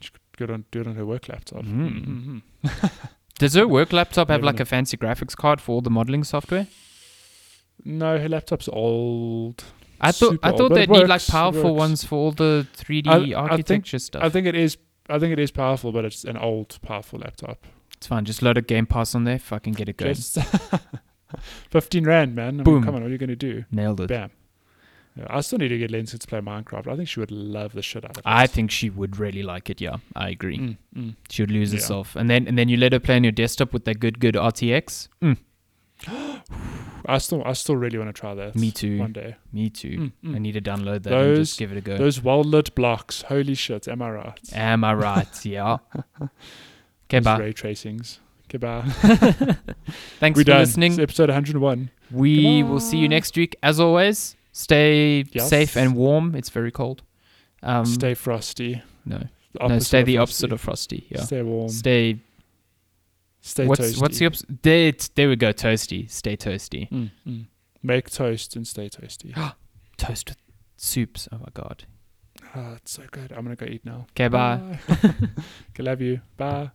She could do it on her work laptop. Mm. Mm-hmm. Does her work laptop have a fancy graphics card for all the modeling software? No, her laptop's old. I thought they'd need like powerful ones for all the 3D architecture stuff. I think it is powerful, but it's an old powerful laptop. It's fine. Just load a Game Pass on there if I can get it going. 15 rand, man. Boom. I mean, come on, what are you going to do? Nailed it. Bam. Yeah, I still need to get Lenska to play Minecraft. I think she would love the shit out of it. I think she would really like it. Yeah, I agree. She would lose herself, and then you let her play on your desktop with that good RTX. I still really want to try that. Me too. One day. Me too. Mm-hmm. I need to download that and just give it a go. Those well-lit blocks. Holy shit. Am I right? Am I right? Yeah. Okay, bye. Ray tracings. Okay, bye. Thanks for listening. It's episode 101. We will see you next week. As always, stay safe and warm. It's very cold. Stay frosty. No, stay the opposite of frosty. Yeah. Stay warm. Stay toasty. What's the there we go, toasty. Stay toasty. Make toast and stay toasty. Toast with soups. Oh my god. It's so good. I'm gonna go eat now. Okay, bye. Okay, love you. Bye.